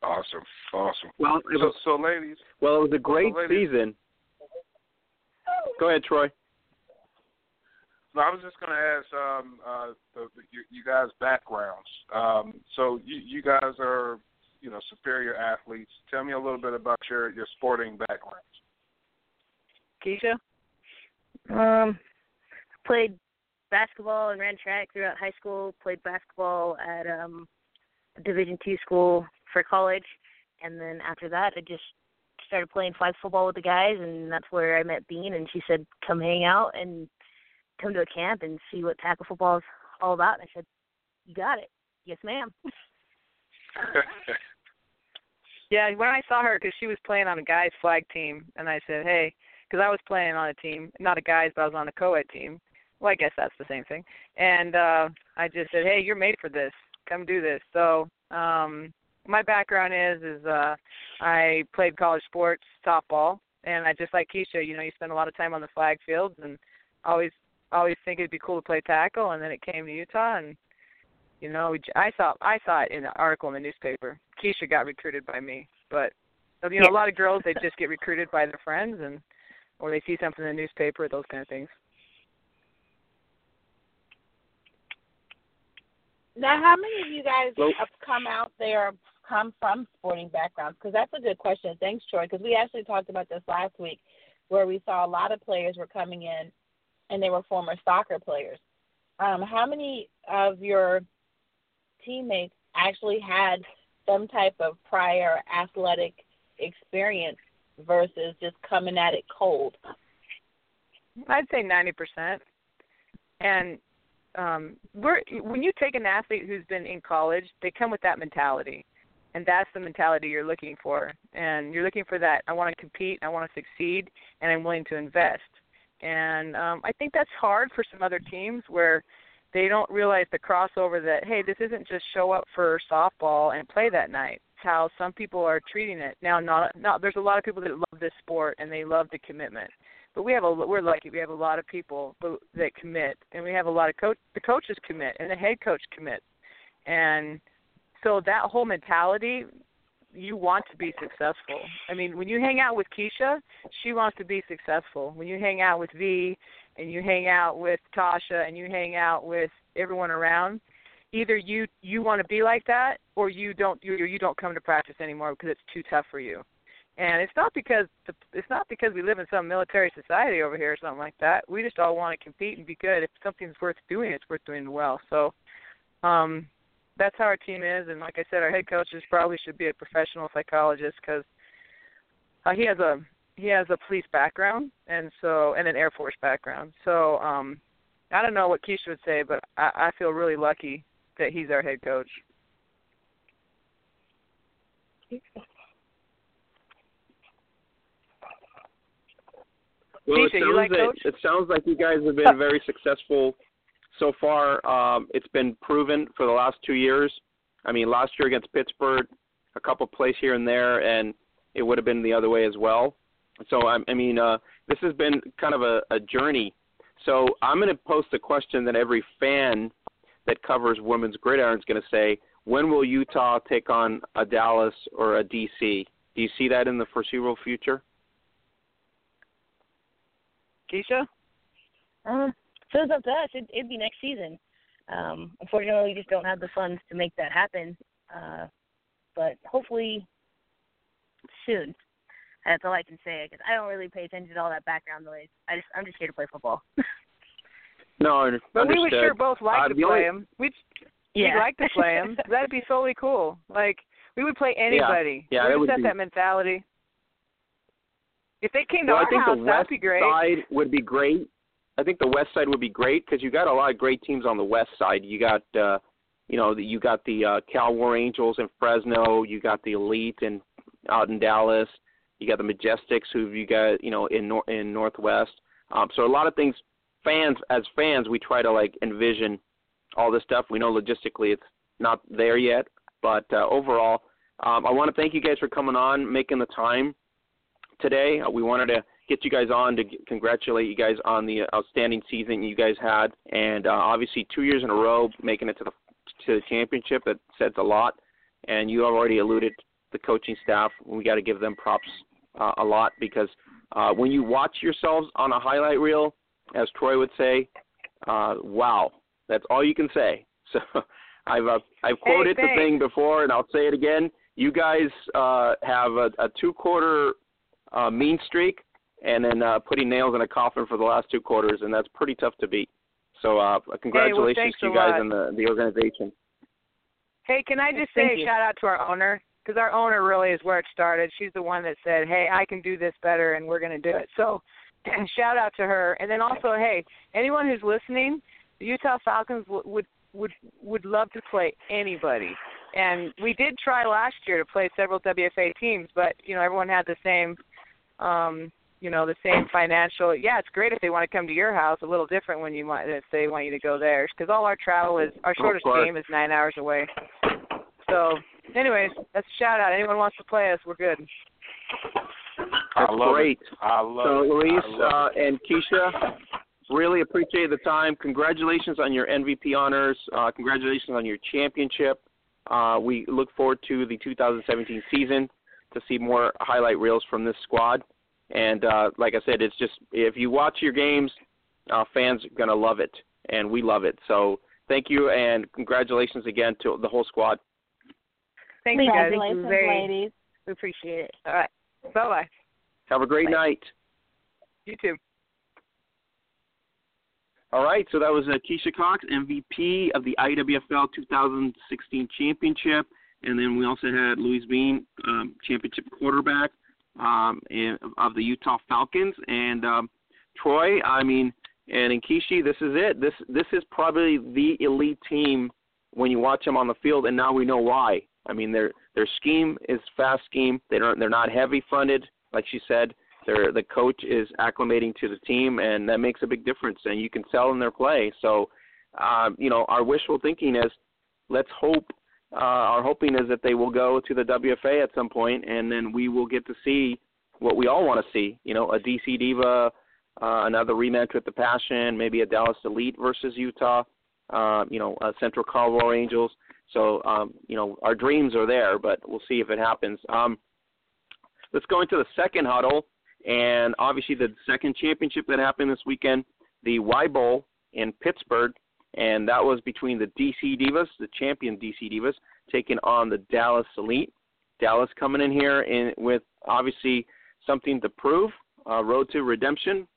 Awesome. Awesome. Well, so, was, so, ladies. Well, it was a great so season. Go ahead, Troy. No, I was just going to ask um, uh, the, you, you guys' backgrounds. Um, so you, you guys are, you know, superior athletes. Tell me a little bit about your, your sporting backgrounds. Keisha? Um, played basketball and ran track throughout high school. Played basketball at um, a Division two school for college. And then after that, I just started playing flag football with the guys, and that's where I met Bean, and she said, come hang out and come to a camp and see what tackle football is all about. And I said, you got it. Yes, ma'am. Yeah, when I saw her, because she was playing on a guys' flag team, and I said, hey, because I was playing on a team, not a guys, but I was on a co-ed team. Well, I guess that's the same thing. And uh, I just said, hey, you're made for this. Come do this. So um, my background is is uh, I played college sports, softball, and I just like Keisha, you know, you spend a lot of time on the flag fields and always – always think it'd be cool to play tackle, and then it came to Utah, and you know, we, I saw I saw it in an article in the newspaper. Keisha got recruited by me, but you know, yeah. A lot of girls, they just get recruited by their friends, and or they see something in the newspaper, those kind of things. Now, how many of you guys Hello? have come out there, come from sporting backgrounds? Because that's a good question. Thanks, Troy, because we actually talked about this last week, where we saw a lot of players were coming in and they were former soccer players. Um, how many of your teammates actually had some type of prior athletic experience versus just coming at it cold? I'd say ninety percent. And um, we're, when you take an athlete who's been in college, they come with that mentality, and that's the mentality you're looking for. And you're looking for that, I want to compete, I want to succeed, and I'm willing to invest. And um, I think that's hard for some other teams where they don't realize the crossover that, hey, this isn't just show up for softball and play that night. It's how some people are treating it. Now, not, not, there's a lot of people that love this sport and they love the commitment. But we have a, we're lucky. We have a lot of people that commit, and we have a lot of coach, the coaches commit and the head coach commits. And so that whole mentality – you want to be successful. I mean, when you hang out with Keisha, she wants to be successful. When you hang out with V and you hang out with Tasha and you hang out with everyone around, either you, you want to be like that or you don't you, you don't come to practice anymore because it's too tough for you. And it's not because the, it's not because we live in some military society over here or something like that. We just all want to compete and be good. If something's worth doing, it's worth doing well. So, um that's how our team is, and like I said, our head coaches probably should be a professional psychologist because uh, he has a he has a police background and so and an Air Force background. So um, I don't know what Keisha would say, but I, I feel really lucky that he's our head coach. Well, Keisha, you like coach? It, it sounds like you guys have been very successful. So far, um, it's been proven for the last two years. I mean, last year against Pittsburgh, a couple plays here and there, and it would have been the other way as well. So, I, I mean, uh, this has been kind of a, a journey. So I'm going to post a question that every fan that covers women's gridiron is going to say, when will Utah take on a Dallas or a D C? Do you see that in the foreseeable future? Keisha? Um, so it's up to us. It, it'd be next season. Um, unfortunately, we just don't have the funds to make that happen. Uh, but hopefully soon. That's all I can say, because I don't really pay attention to all that background noise. I just, I'm just here to play football. No, I but we would sure both like uh, to play him. We'd, yeah. we'd like to play him. That'd be totally cool. Like, we would play anybody. Yeah, yeah, we would set be... that mentality. If they came to well, our house, that'd be great. I think the West side would be great. I think the West side would be great because you got a lot of great teams on the West side. You got, uh, you know, you got the uh, Cal War Angels in Fresno. You got the Elite in out in Dallas. You got the Majestics, who you got, you know, in nor- in Northwest. Um, so a lot of things. Fans, as fans, we try to like envision all this stuff. We know logistically it's not there yet, but uh, overall, um, I want to thank you guys for coming on, making the time today. Uh, we wanted to get you guys on to get, congratulate you guys on the outstanding season you guys had, and uh, obviously two years in a row making it to the to the championship. That says a lot, and you already alluded to the coaching staff. We got to give them props uh, a lot because uh, when you watch yourselves on a highlight reel, as Troy would say, uh, wow, that's all you can say. So I've uh, I've quoted hey, the thing before, and I'll say it again. You guys uh, have a, a two-quarter uh, mean streak and then uh, putting nails in a coffin for the last two quarters, and that's pretty tough to beat. So uh, congratulations hey, well, to you guys lot. and the, the organization. Hey, can I just say a shout-out to our owner? Because our owner really is where it started. She's the one that said, hey, I can do this better, and we're going to do it. So and shout out to her. And then also, hey, anyone who's listening, the Utah Falconz w- would would would love to play anybody. And we did try last year to play several W F A teams, but, you know, everyone had the same, um, you know, the same financial. Yeah, it's great if they want to come to your house, a little different when you want, if they want you to go there. Because all our travel is, our shortest game is nine hours away. So, anyways, that's a shout out. Anyone wants to play us, we're good. That's I love great. It. I love so, Louise uh, and Keisha, really appreciate the time. Congratulations on your M V P honors. Uh, congratulations on your championship. Uh, we look forward to the two thousand seventeen season to see more highlight reels from this squad. And uh, like I said, it's just if you watch your games, uh, fans are going to love it, and we love it. So thank you, and congratulations again to the whole squad. Thank you, guys. Thank you very, ladies. We appreciate it. All right. Bye-bye. Have a great Bye. night. You too. All right, so that was uh, Keisha Cox, M V P of the I W F L two thousand sixteen championship. And then we also had Louise Bean, um, championship quarterback um, and, of the Utah Falconz. And um, Troy, I mean, and, and Keisha, this is it. This, this is probably the elite team when you watch them on the field, and now we know why. I mean, their their scheme is fast scheme. They don't. They're not heavy funded, like she said. Their the coach is acclimating to the team, and that makes a big difference. And you can tell in their play. So, um, you know, our wishful thinking is, let's hope. Uh, our hoping is that they will go to the W F A at some point, and then we will get to see what we all want to see. You know, a D C Diva, uh, another rematch with the Passion, maybe a Dallas Elite versus Utah. Uh, you know, uh, Central Colorado Angels. So, um, you know, our dreams are there, but we'll see if it happens. Um, let's go into the second huddle, and obviously the second championship that happened this weekend, the Y Bowl in Pittsburgh, and that was between the D C Divas, the champion D C Divas, taking on the Dallas Elite. Dallas coming in here in, with obviously something to prove, uh, road to redemption,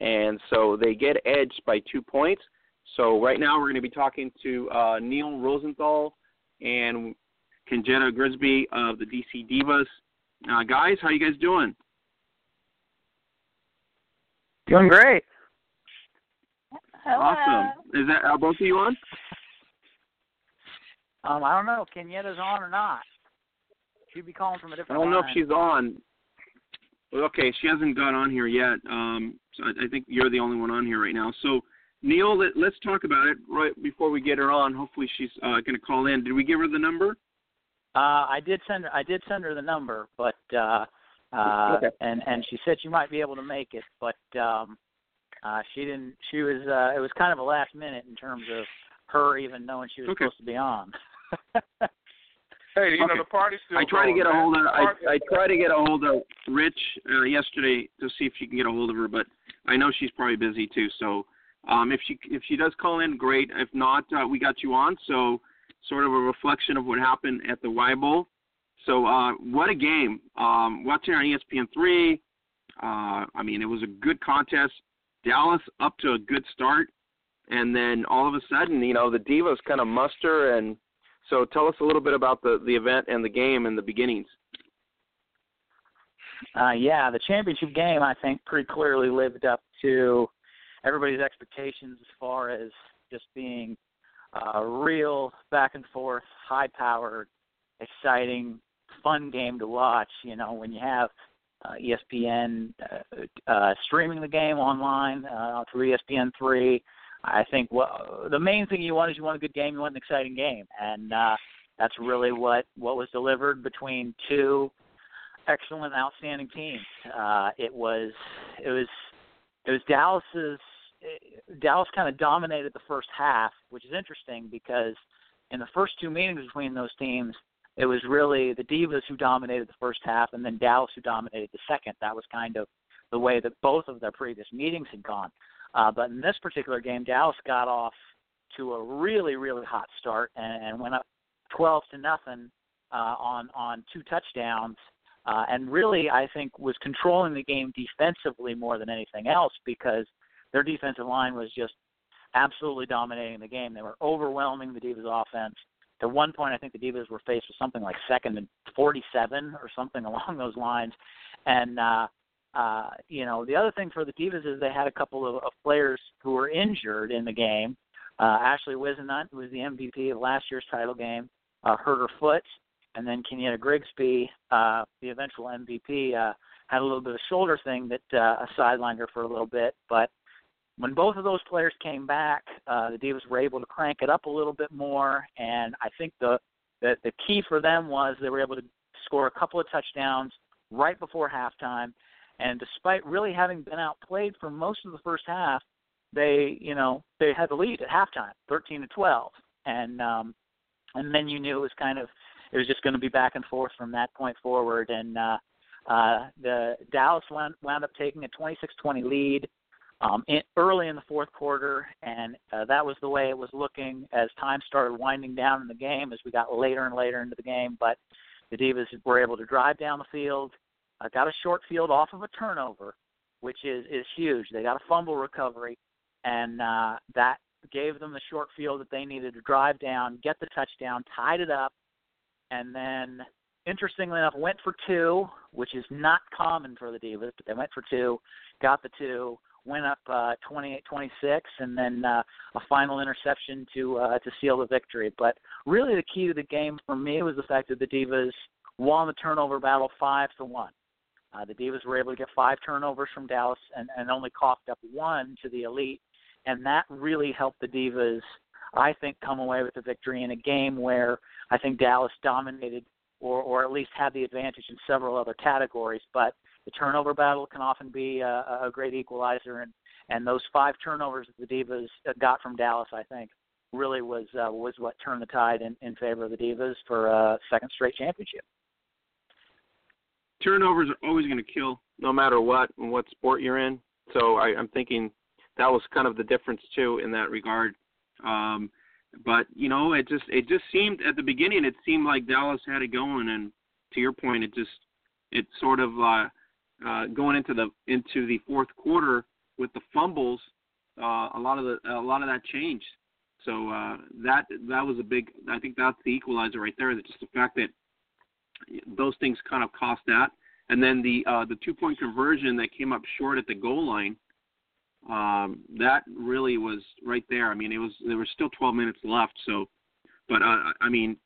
and so they get edged by two points. So right now we're going to be talking to uh, Neil Rosenthal and Kenyatta Grigsby of the D C Divas. Uh, guys, how you guys doing? Doing great. Hello. Awesome. Is that are both of you on? Um, I don't know if Kenyatta's on or not. She'd be calling from a different I don't line. know if she's on. Well, okay, she hasn't got on here yet. Um, so I, I think you're the only one on here right now. So, Neil, let, let's talk about it right before we get her on. Hopefully, she's uh, going to call in. Did we give her the number? Uh, I did send. Her, I did send her the number, but uh, uh, okay. and and she said she might be able to make it, but um, uh, she didn't. She was. Uh, it was kind of a last minute in terms of her even knowing she was okay. supposed to be on. Hey, you okay. know the party's still. I try going, to get man. a hold of. I, I try to get a hold of Rich uh, yesterday to see if she can get a hold of her, but I know she's probably busy too. So um, if she if she does call in, great. If not, uh, we got you on. So sort of a reflection of what happened at the Y Bowl. So uh, what a game! Um, watching on E S P N three. Uh, I mean, it was a good contest. Dallas up to a good start, and then all of a sudden, you know, the Divas kind of muster. And so tell us a little bit about the, the event and the game and the beginnings. Uh, yeah, the championship game, I think, pretty clearly lived up to everybody's expectations as far as just being a real back-and-forth, high-powered, exciting, fun game to watch. You know, when you have uh, E S P N uh, uh, streaming the game online uh, through E S P N three, I think well, the main thing you want is you want a good game, you want an exciting game, and uh, that's really what, what was delivered between two excellent, outstanding teams. Uh, it was it was it was Dallas's Dallas kind of dominated the first half, which is interesting because in the first two meetings between those teams, it was really the Divas who dominated the first half, and then Dallas who dominated the second. That was kind of the way that both of their previous meetings had gone. Uh, but in this particular game, Dallas got off to a really, really hot start and, and went up twelve to nothing uh, on on two touchdowns, uh, and really, I think, was controlling the game defensively more than anything else because their defensive line was just absolutely dominating the game. They were overwhelming the Divas' offense. At one point, I think the Divas were faced with something like second and forty-seven or something along those lines, and uh, Uh, you know, the other thing for the Divas is they had a couple of, of players who were injured in the game. Uh, Ashley Wisenhunt, who was the M V P of last year's title game, uh, hurt her foot. And then Kenyatta Grigsby, uh, the eventual M V P, uh, had a little bit of a shoulder thing that uh, sidelined her for a little bit. But when both of those players came back, uh, the Divas were able to crank it up a little bit more. And I think the, the, the key for them was they were able to score a couple of touchdowns right before halftime. And despite really having been outplayed for most of the first half, they, you know, they had the lead at halftime, thirteen to twelve, and um, and then you knew it was kind of it was just going to be back and forth from that point forward. And uh, uh, the Dallas wound, wound up taking a twenty-six twenty lead um, in, early in the fourth quarter, and uh, that was the way it was looking as time started winding down in the game as we got later and later into the game. But the Divas were able to drive down the field. Uh, got a short field off of a turnover, which is, is huge. They got a fumble recovery, and uh, that gave them the short field that they needed to drive down, get the touchdown, tied it up, and then, interestingly enough, went for two, which is not common for the Divas, but they went for two, got the two, went up uh, twenty-eight twenty-six, and then uh, a final interception to uh, to seal the victory. But really the key to the game for me was the fact that the Divas won the turnover battle five to one. Uh, the Divas were able to get five turnovers from Dallas and, and only coughed up one to the Elite, and that really helped the Divas, I think, come away with the victory in a game where I think Dallas dominated or, or at least had the advantage in several other categories. But the turnover battle can often be a, a great equalizer, and, and those five turnovers that the Divas got from Dallas, I think, really was uh, was what turned the tide in, in favor of the Divas for a second straight championship. Turnovers are always going to kill no matter what and what sport you're in. So I, I'm thinking that was kind of the difference, too, in that regard. Um, but, you know, it just it just seemed at the beginning, it seemed like Dallas had it going. And to your point, it just it sort of uh, uh, going into the into the fourth quarter with the fumbles, uh, a lot of the a lot of that changed. So uh, that that was a big – I think that's the equalizer right there, just the fact that those things kind of cost that. And then the uh, the two-point conversion that came up short at the goal line, um, that really was right there. I mean, it was there was still twelve minutes left. So, but, uh, I mean,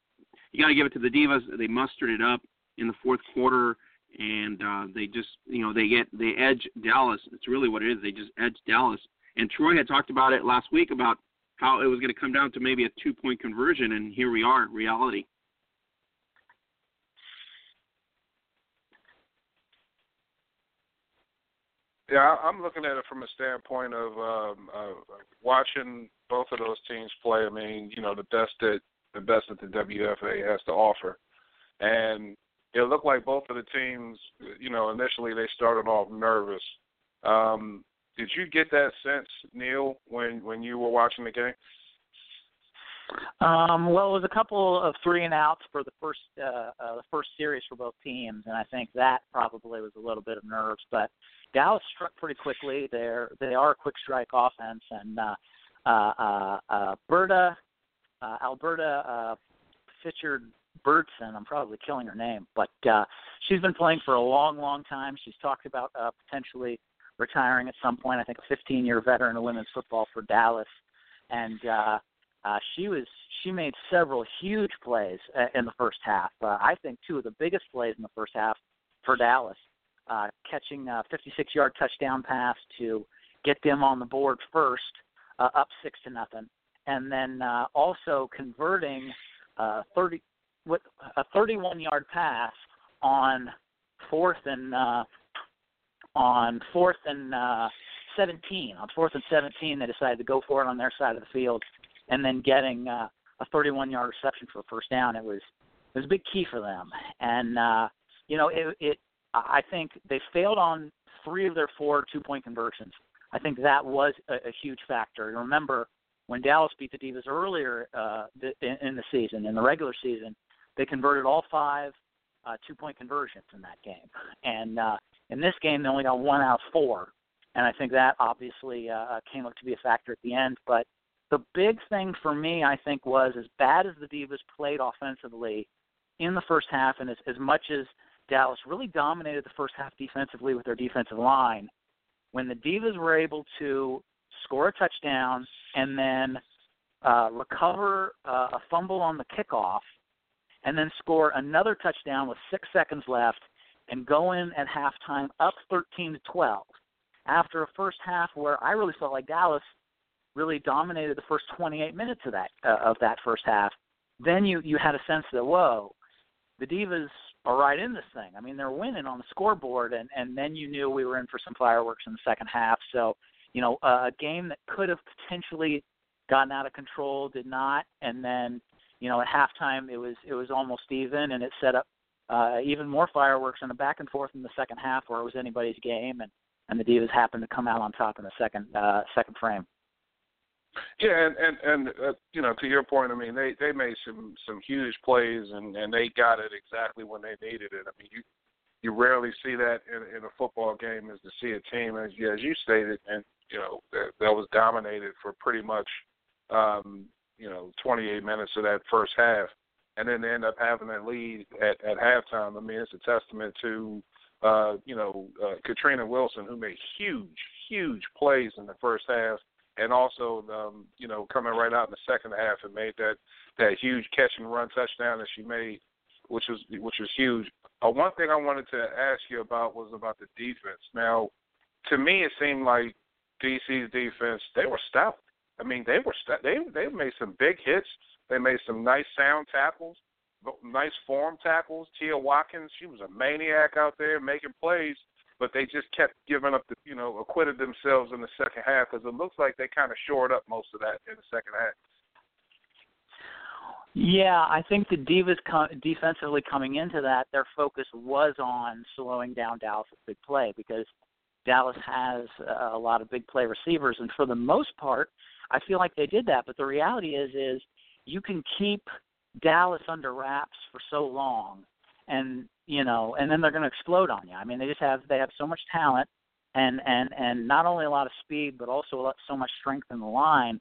you got to give it to the Divas. They mustered it up in the fourth quarter, and uh, they just, you know, they get they edge Dallas. It's really what it is. They just edge Dallas. And Troy had talked about it last week about how it was going to come down to maybe a two-point conversion, and here we are, reality. Yeah, I'm looking at it from a standpoint of um, uh, watching both of those teams play. I mean, you know, the best that the best that the W F A has to offer. And it looked like both of the teams, you know, initially they started off nervous. Um, did you get that sense, Neil, when, when you were watching the game? Um, well, it was a couple of three and outs for the first uh, uh, the first series for both teams, and I think that probably was a little bit of nerves. But Dallas struck pretty quickly. They're, they are a quick strike offense, and uh, uh, uh, Alberta uh, Alberta uh, Fisher DeBerry. I'm probably killing her name, but uh, she's been playing for a long, long time. She's talked about uh, potentially retiring at some point. I think a fifteen-year veteran of women's football for Dallas, and uh, Uh, she was. She made several huge plays uh, in the first half. Uh, I think two of the biggest plays in the first half for Dallas, uh, catching a fifty-six-yard touchdown pass to get them on the board first, uh, up six to nothing, and then uh, also converting uh, thirty with a thirty-one-yard pass on fourth and uh, on fourth and uh, seventeen. On fourth and seventeen, they decided to go for it on their side of the field. And then getting uh, a thirty-one-yard reception for a first down, it was it was a big key for them. And uh, you know, it, it I think they failed on three of their four two-point conversions. I think that was a, a huge factor. And remember, when Dallas beat the Divas earlier uh, in, in the season, in the regular season, they converted all five uh, two-point conversions in that game. And uh, in this game, they only got one out of four. And I think that obviously uh, came up to be a factor at the end, but. The big thing for me, I think, was as bad as the Divas played offensively in the first half and as, as much as Dallas really dominated the first half defensively with their defensive line, when the Divas were able to score a touchdown and then uh, recover uh, a fumble on the kickoff and then score another touchdown with six seconds left and go in at halftime up thirteen to twelve after a first half where I really felt like Dallas really dominated the first twenty-eight minutes of that uh, of that first half, then you, you had a sense that, whoa, the Divas are right in this thing. I mean, they're winning on the scoreboard, and, and then you knew we were in for some fireworks in the second half. So, you know, uh, a game that could have potentially gotten out of control did not, and then, you know, at halftime it was it was almost even, and it set up uh, even more fireworks and a back and forth in the second half where it was anybody's game, and, and the Divas happened to come out on top in the second uh, second frame. Yeah, and, and, and uh, you know, to your point, I mean, they, they made some, some huge plays, and, and they got it exactly when they needed it. I mean, you you rarely see that in, in a football game, is to see a team, as you, as you stated, and, you know, that, that was dominated for pretty much, um, you know, twenty-eight minutes of that first half, and then they end up having that lead at, at halftime. I mean, it's a testament to, uh, you know, uh, Katrina Wilson, who made huge, huge plays in the first half. And also, um, you know, coming right out in the second half and made that, that huge catch and run touchdown that she made, which was which was huge. Uh, one thing I wanted to ask you about was about the defense. Now, to me, it seemed like D C's defense, they were stout. I mean, they were stout. They they made some big hits. They made some nice sound tackles, nice form tackles. Tia Watkins, she was a maniac out there making plays. But they just kept giving up, the, you know, acquitted themselves in the second half because it looks like they kind of shored up most of that in the second half. Yeah, I think the Divas com- defensively coming into that, their focus was on slowing down Dallas' big play because Dallas has uh, a lot of big play receivers. And for the most part, I feel like they did that. But the reality is, is you can keep Dallas under wraps for so long. And, you know, and then they're going to explode on you. I mean, they just have they have so much talent and, and, and not only a lot of speed, but also a lot, so much strength in the line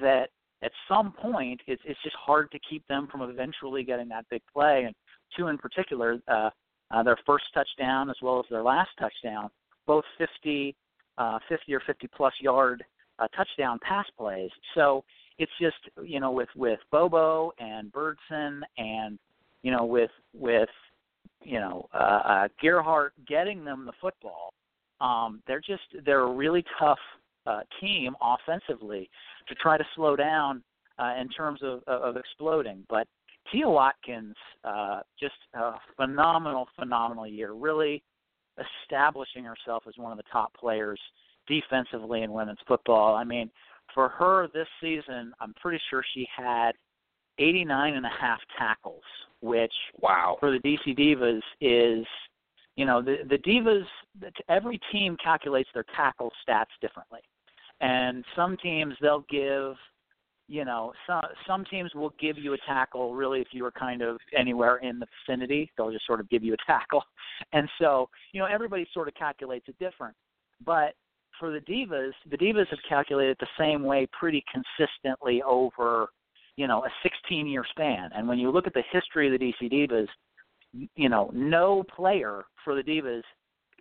that at some point it's it's just hard to keep them from eventually getting that big play. And two in particular, uh, uh, their first touchdown as well as their last touchdown, both fifty, uh, fifty or fifty-plus yard uh, touchdown pass plays. So it's just, you know, with, with Bobo and Birdson and, you know, with with – you know, uh, uh, Gearhart getting them the football. Um, they're just, they're a really tough uh, team offensively to try to slow down uh, in terms of, of exploding. But Tia Watkins, uh, just a phenomenal, phenomenal year, really establishing herself as one of the top players defensively in women's football. I mean, for her this season, I'm pretty sure she had eighty-nine and a half tackles, which wow. for the D C Divas is, you know, the, the Divas, every team calculates their tackle stats differently. And some teams, they'll give, you know, some, some teams will give you a tackle really if you were kind of anywhere in the vicinity. They'll just sort of give you a tackle. And so, you know, everybody sort of calculates it different. But for the Divas, the Divas have calculated the same way pretty consistently over, you know, a sixteen-year span. And when you look at the history of the D C Divas, you know, no player for the Divas,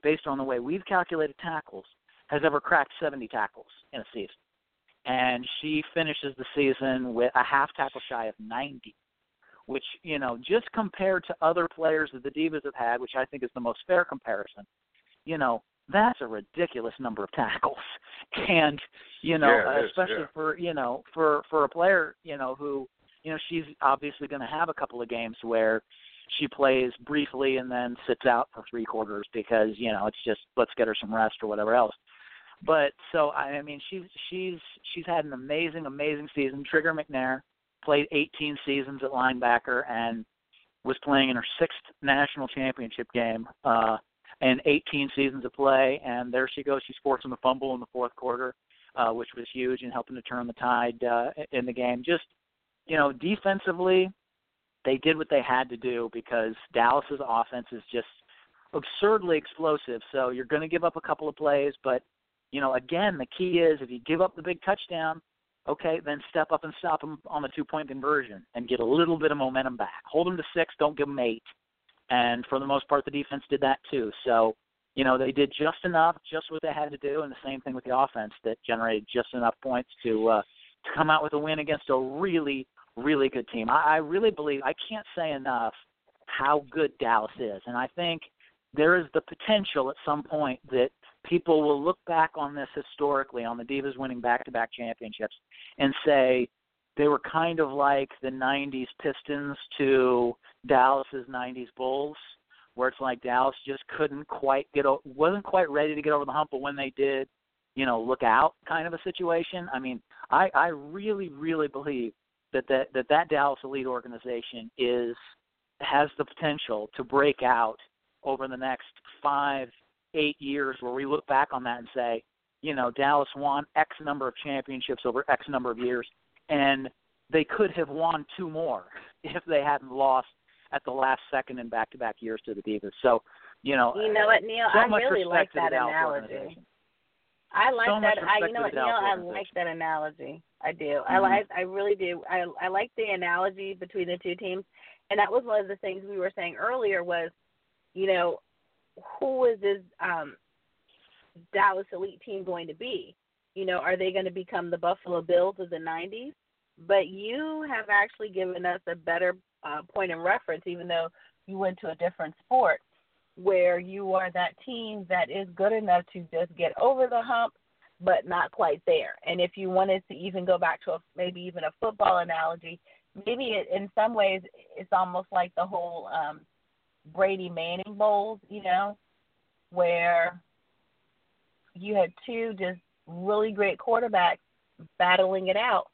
based on the way we've calculated tackles, has ever cracked seventy tackles in a season. And she finishes the season with a half tackle shy of ninety, which, you know, just compared to other players that the Divas have had, which I think is the most fair comparison, you know, that's a ridiculous number of tackles. And, you know, yeah, uh, especially yeah. for, you know, for, for a player, you know, who, you know, she's obviously going to have a couple of games where she plays briefly and then sits out for three quarters because, you know, it's just let's get her some rest or whatever else. But so, I mean, she's, she's, she's had an amazing, amazing season. Trigger McNair played eighteen seasons at linebacker and was playing in her sixth national championship game uh, and eighteen seasons of play. And there she goes. She's forcing the fumble in the fourth quarter, uh, which was huge and helping to turn the tide uh, in the game. Just, you know, defensively, they did what they had to do because Dallas's offense is just absurdly explosive. So you're going to give up a couple of plays, but, you know, again, the key is if you give up the big touchdown, okay, then step up and stop them on the two-point conversion and get a little bit of momentum back. Hold them to six, don't give them eight. And for the most part, the defense did that too. So, you know, they did just enough, just what they had to do, and the same thing with the offense that generated just enough points to uh, to come out with a win against a really, really good team. I, I really believe, I can't say enough how good Dallas is. And I think there is the potential at some point that people will look back on this historically, on the Divas winning back-to-back championships, and say they were kind of like the nineties Pistons to Dallas's nineties Bulls, where it's like Dallas just couldn't quite get – wasn't quite ready to get over the hump, but when they did, you know, look out kind of a situation. I mean, I, I really, really believe that that, that that Dallas Elite organization is has the potential to break out over the next five eight years where we look back on that and say, you know, Dallas won X number of championships over X number of years, and they could have won two more if they hadn't lost at the last second in back-to-back years to the Divas. So, you know, you know what, Neil, so I really like that analogy. I like so that. I, you know what, Neil, I like that analogy. I do. Mm-hmm. I like. I really do. I, I like the analogy between the two teams, and that was one of the things we were saying earlier was, you know, who is this um, Dallas Elite team going to be? You know, are they going to become the Buffalo Bills of the nineties? But you have actually given us a better uh, point of reference, even though you went to a different sport, where you are that team that is good enough to just get over the hump, but not quite there. And if you wanted to even go back to a, maybe even a football analogy, maybe it, in some ways it's almost like the whole um, – Brady Manning bowls, you know, where you had two just really great quarterbacks battling it out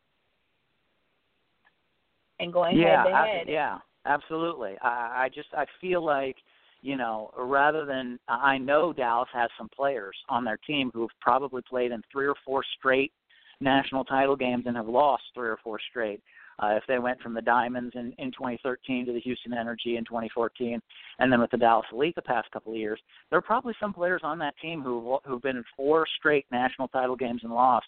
and going yeah, head to head. I, yeah, absolutely. I, I just I feel like, you know, rather than I know Dallas has some players on their team who've probably played in three or four straight national title games and have lost three or four straight. Uh, if they went from the Diamonds in, in twenty thirteen to the Houston Energy in twenty fourteen and then with the Dallas Elite the past couple of years, there are probably some players on that team who, who've been in four straight national title games and lost.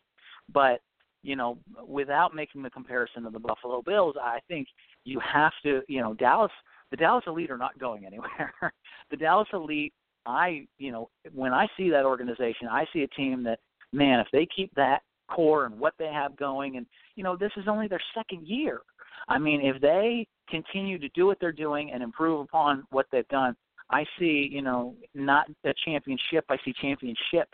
But, you know, without making the comparison to the Buffalo Bills, I think you have to, you know, Dallas, the Dallas Elite are not going anywhere. The Dallas Elite, I, you know, when I see that organization, I see a team that, man, if they keep that core and what they have going, and you know, this is only their second year. I mean, if they continue to do what they're doing and improve upon what they've done, I see, you know, not a championship, I see championships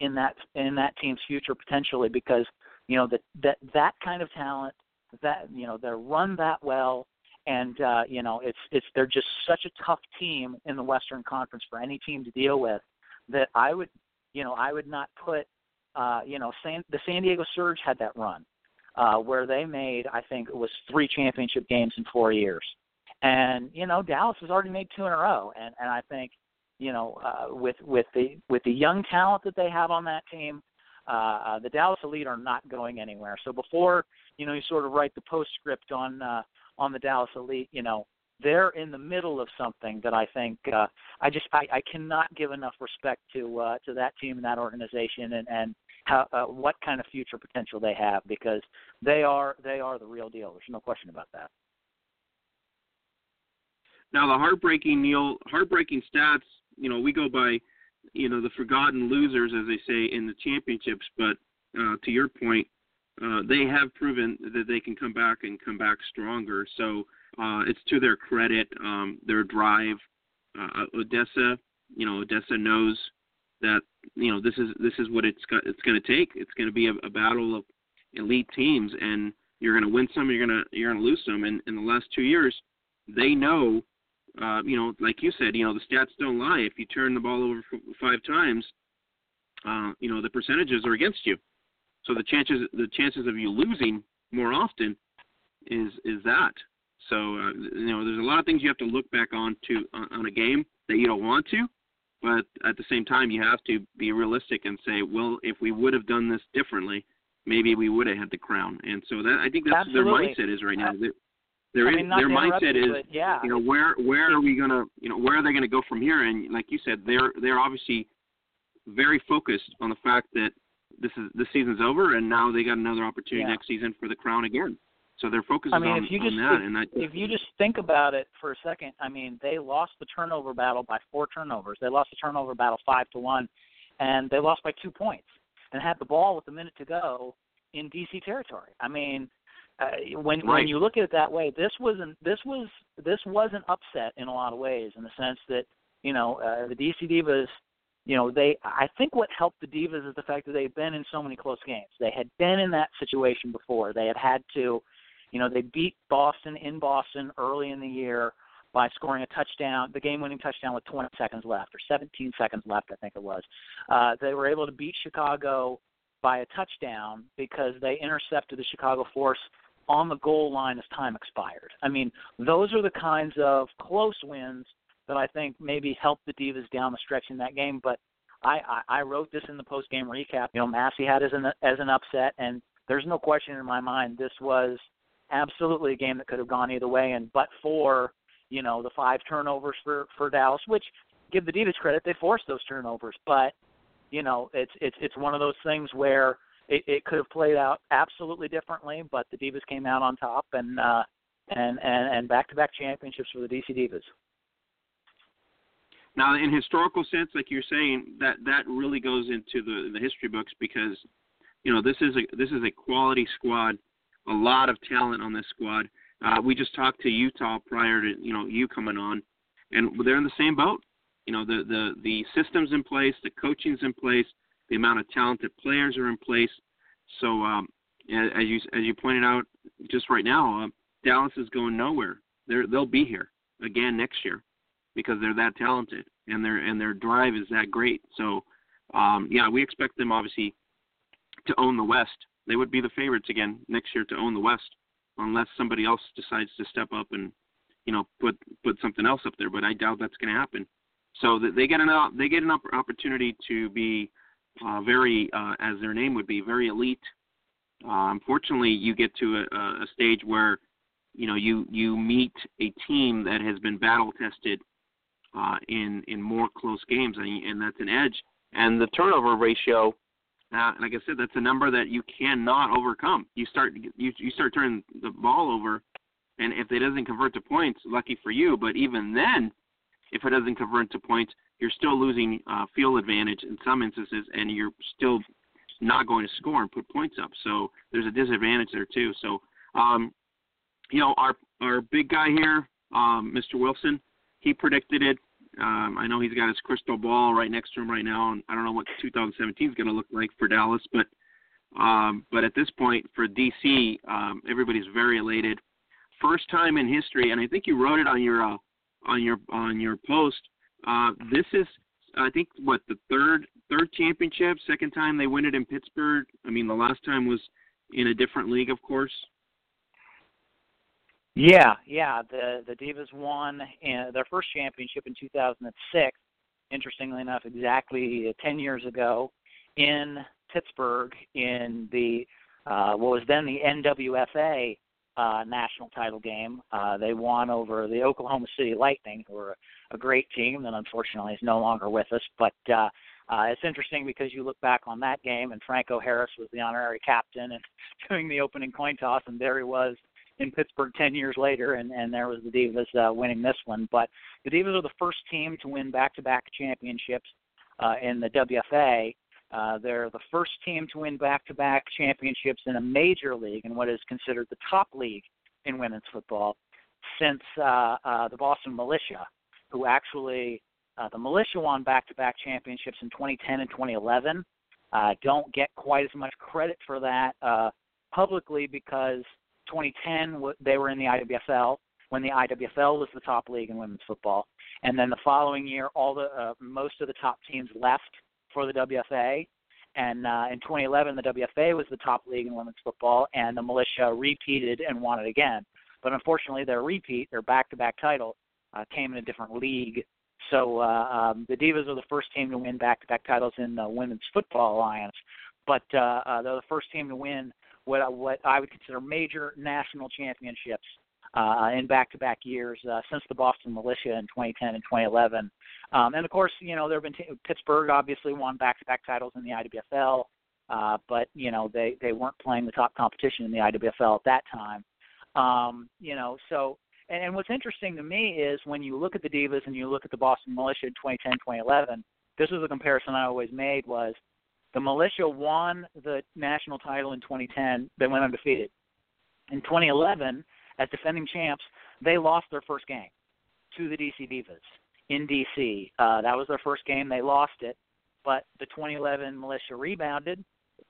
in that in that team's future potentially, because you know that that that kind of talent, that you know, they're run that well, and uh, you know, it's it's they're just such a tough team in the Western Conference for any team to deal with that I would, you know, I would not put. Uh, you know, San, the San Diego Surge had that run. uh, where they made, I think it was three championship games in four years. And, you know, Dallas has already made two in a row. And, and I think, you know, uh, with with the with the young talent that they have on that team, uh, the Dallas Elite are not going anywhere. So before, you know, you sort of write the postscript on uh, on the Dallas Elite, you know, they're in the middle of something that I think uh, I just I, I cannot give enough respect to uh, to that team and that organization and and how, uh, what kind of future potential they have, because they are they are the real deal. There's no question about that. Now the heartbreaking Neil heartbreaking stats. You know, we go by, you know, the forgotten losers, as they say, in the championships. But uh, to your point, uh, they have proven that they can come back and come back stronger. So uh, it's to their credit, um, their drive. Uh, Odessa, you know, Odessa knows that, you know, this is this is what it's got, it's going to take. It's going to be a, a battle of elite teams, and you're going to win some, you're going to you're going to lose some. And in the last two years, they know. Uh, you know, like you said, you know, the stats don't lie. If you turn the ball over f- five times, uh, you know, the percentages are against you. So the chances, the chances of you losing more often is is that. So, uh, you know, there's a lot of things you have to look back on to on, on a game that you don't want to, but at the same time, you have to be realistic and say, well, if we would have done this differently, maybe we would have had the crown. And so that I think that's Absolutely. what their mindset is right now. They, Their, I mean, their mindset is, but, yeah. you know, where where are we gonna, you know, where are they gonna go from here? And like you said, they're they're obviously very focused on the fact that this is this season's over, and now they got another opportunity yeah. next season for the crown again. So they're focused I mean, on, if you on just, that. If, and I, if you just think about it for a second, I mean, they lost the turnover battle by four turnovers. They lost the turnover battle five to one, and they lost by two points and had the ball with a minute to go in D C territory. I mean. Uh, when right. when you look at it that way, this wasn't this was this was an upset in a lot of ways, in the sense that, you know, uh, the D C Divas, you know, they I think what helped the Divas is the fact that they've been in so many close games. They had been in that situation before. They had had to, you know, they beat Boston in Boston early in the year by scoring a touchdown, the game-winning touchdown with twenty seconds left or seventeen seconds left, I think it was. Uh, they were able to beat Chicago by a touchdown because they intercepted the Chicago Force on the goal line as time expired. I mean, those are the kinds of close wins that I think maybe helped the Divas down the stretch in that game. But I, I, I wrote this in the post-game recap. You know, Massey had as an, as an upset, and there's no question in my mind this was absolutely a game that could have gone either way. And but for, you know, the five turnovers for, for Dallas, which, give the Divas credit, they forced those turnovers. But, you know, it's it's it's one of those things where – It, it could have played out absolutely differently, but the Divas came out on top, and uh, and, and and back-to-back championships for the D C Divas. Now, in historical sense, like you're saying, that, that really goes into the, the history books, because, you know, this is a this is a quality squad, a lot of talent on this squad. Uh, we just talked to Utah prior to, you know, you coming on, and they're in the same boat. You know, the the, the system's in place, the coaching's in place. The amount of talented players are in place. So um, as you as you pointed out just right now, uh, Dallas is going nowhere. They're, they'll be here again next year because they're that talented and their and their drive is that great. So um, yeah, we expect them obviously to own the West. They would be the favorites again next year to own the West, unless somebody else decides to step up and, you know, put put something else up there. But I doubt that's going to happen. So that they get an they get an opportunity to be. Uh, very, uh, as their name would be, very elite. Uh, unfortunately, you get to a, a stage where, you know, you, you meet a team that has been battle-tested uh, in in more close games, and, and that's an edge. And the turnover ratio, uh, like I said, that's a number that you cannot overcome. You start you you start turning the ball over, and if it doesn't convert to points, lucky for you. But even then, if it doesn't convert to points, you're still losing uh, field advantage in some instances, and you're still not going to score and put points up. So there's a disadvantage there too. So, um, you know, our our big guy here, um, Mister Wilson, he predicted it. Um, I know he's got his crystal ball right next to him right now, and I don't know what two thousand seventeen is going to look like for Dallas, but um, but at this point for D C, um, everybody's very elated. First time in history, and I think you wrote it on your uh, on your on your post. Uh, this is, I think, what, the third third championship, second time they win it in Pittsburgh. I mean, the last time was in a different league, of course? Yeah, yeah. The the Divas won in their first championship in two thousand six, interestingly enough, exactly ten years ago, in Pittsburgh in the uh, what was then the N W F A uh, national title game. Uh, they won over the Oklahoma City Lightning, who were a great team that unfortunately is no longer with us. But uh, uh, it's interesting because you look back on that game, and Franco Harris was the honorary captain and doing the opening coin toss, and there he was in Pittsburgh ten years later, and, and there was the Divas uh, winning this one. But the Divas are the first team to win back-to-back championships uh, in the W F A. Uh, they're the first team to win back-to-back championships in a major league, in what is considered the top league in women's football, since uh, uh, the Boston Militia, who actually uh, the Militia won back-to-back championships in twenty ten and twenty eleven. Uh, don't get quite as much credit for that uh, publicly because twenty ten, they were in the I W F L when the I W F L was the top league in women's football, and then the following year, all the uh, most of the top teams left for the W F A, and uh, in twenty eleven, the W F A was the top league in women's football, and the Militia repeated and won it again. But unfortunately, their repeat, their back-to-back title, uh, came in a different league. So uh, um, the Divas are the first team to win back-to-back titles in the Women's Football Alliance, but uh, uh, they're the first team to win What, what I would consider major national championships uh, in back-to-back years uh, since the Boston Militia in twenty ten and twenty eleven. Um, and, of course, you know, there have been t- Pittsburgh obviously won back-to-back titles in the I W F L, uh, but, you know, they, they weren't playing the top competition in the I W F L at that time. Um, you know, so and, and what's interesting to me is when you look at the Divas and you look at the Boston Militia in twenty ten, twenty eleven, this is a comparison I always made was, the Militia won the national title in twenty ten. They went undefeated. In twenty eleven, as defending champs, they lost their first game to the D C Divas in D C. Uh, that was their first game. They lost it. But the twenty eleven Militia rebounded,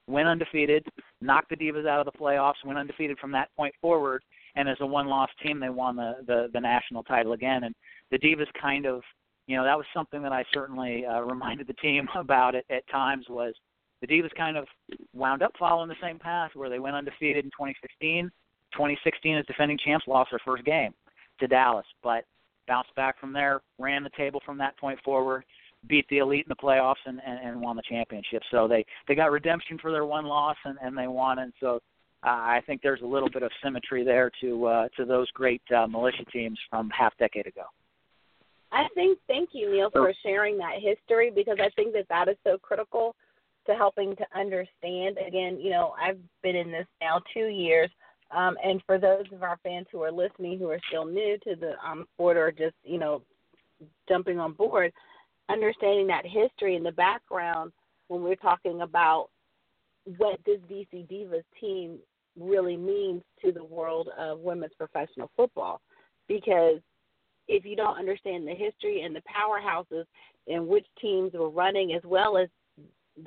went undefeated, knocked the Divas out of the playoffs, went undefeated from that point forward, and as a one-loss team, they won the, the, the national title again. And the Divas kind of, you know, that was something that I certainly uh, reminded the team about at, at times was, the Divas kind of wound up following the same path where they went undefeated in twenty fifteen. twenty sixteen, as defending champs, lost their first game to Dallas, but bounced back from there, ran the table from that point forward, beat the Elite in the playoffs, and, and, and won the championship. So they, they got redemption for their one loss, and, and they won. And so uh, I think there's a little bit of symmetry there to uh, to those great uh, Militia teams from half decade ago. I think, thank you, Neil, for sharing that history, because I think that that is so critical to helping to understand. Again, you know, I've been in this now two years, um, and for those of our fans who are listening who are still new to the um, sport or just, you know, jumping on board, understanding that history in the background when we're talking about what this D C Divas team really means to the world of women's professional football. Because if you don't understand the history and the powerhouses and which teams were running, as well as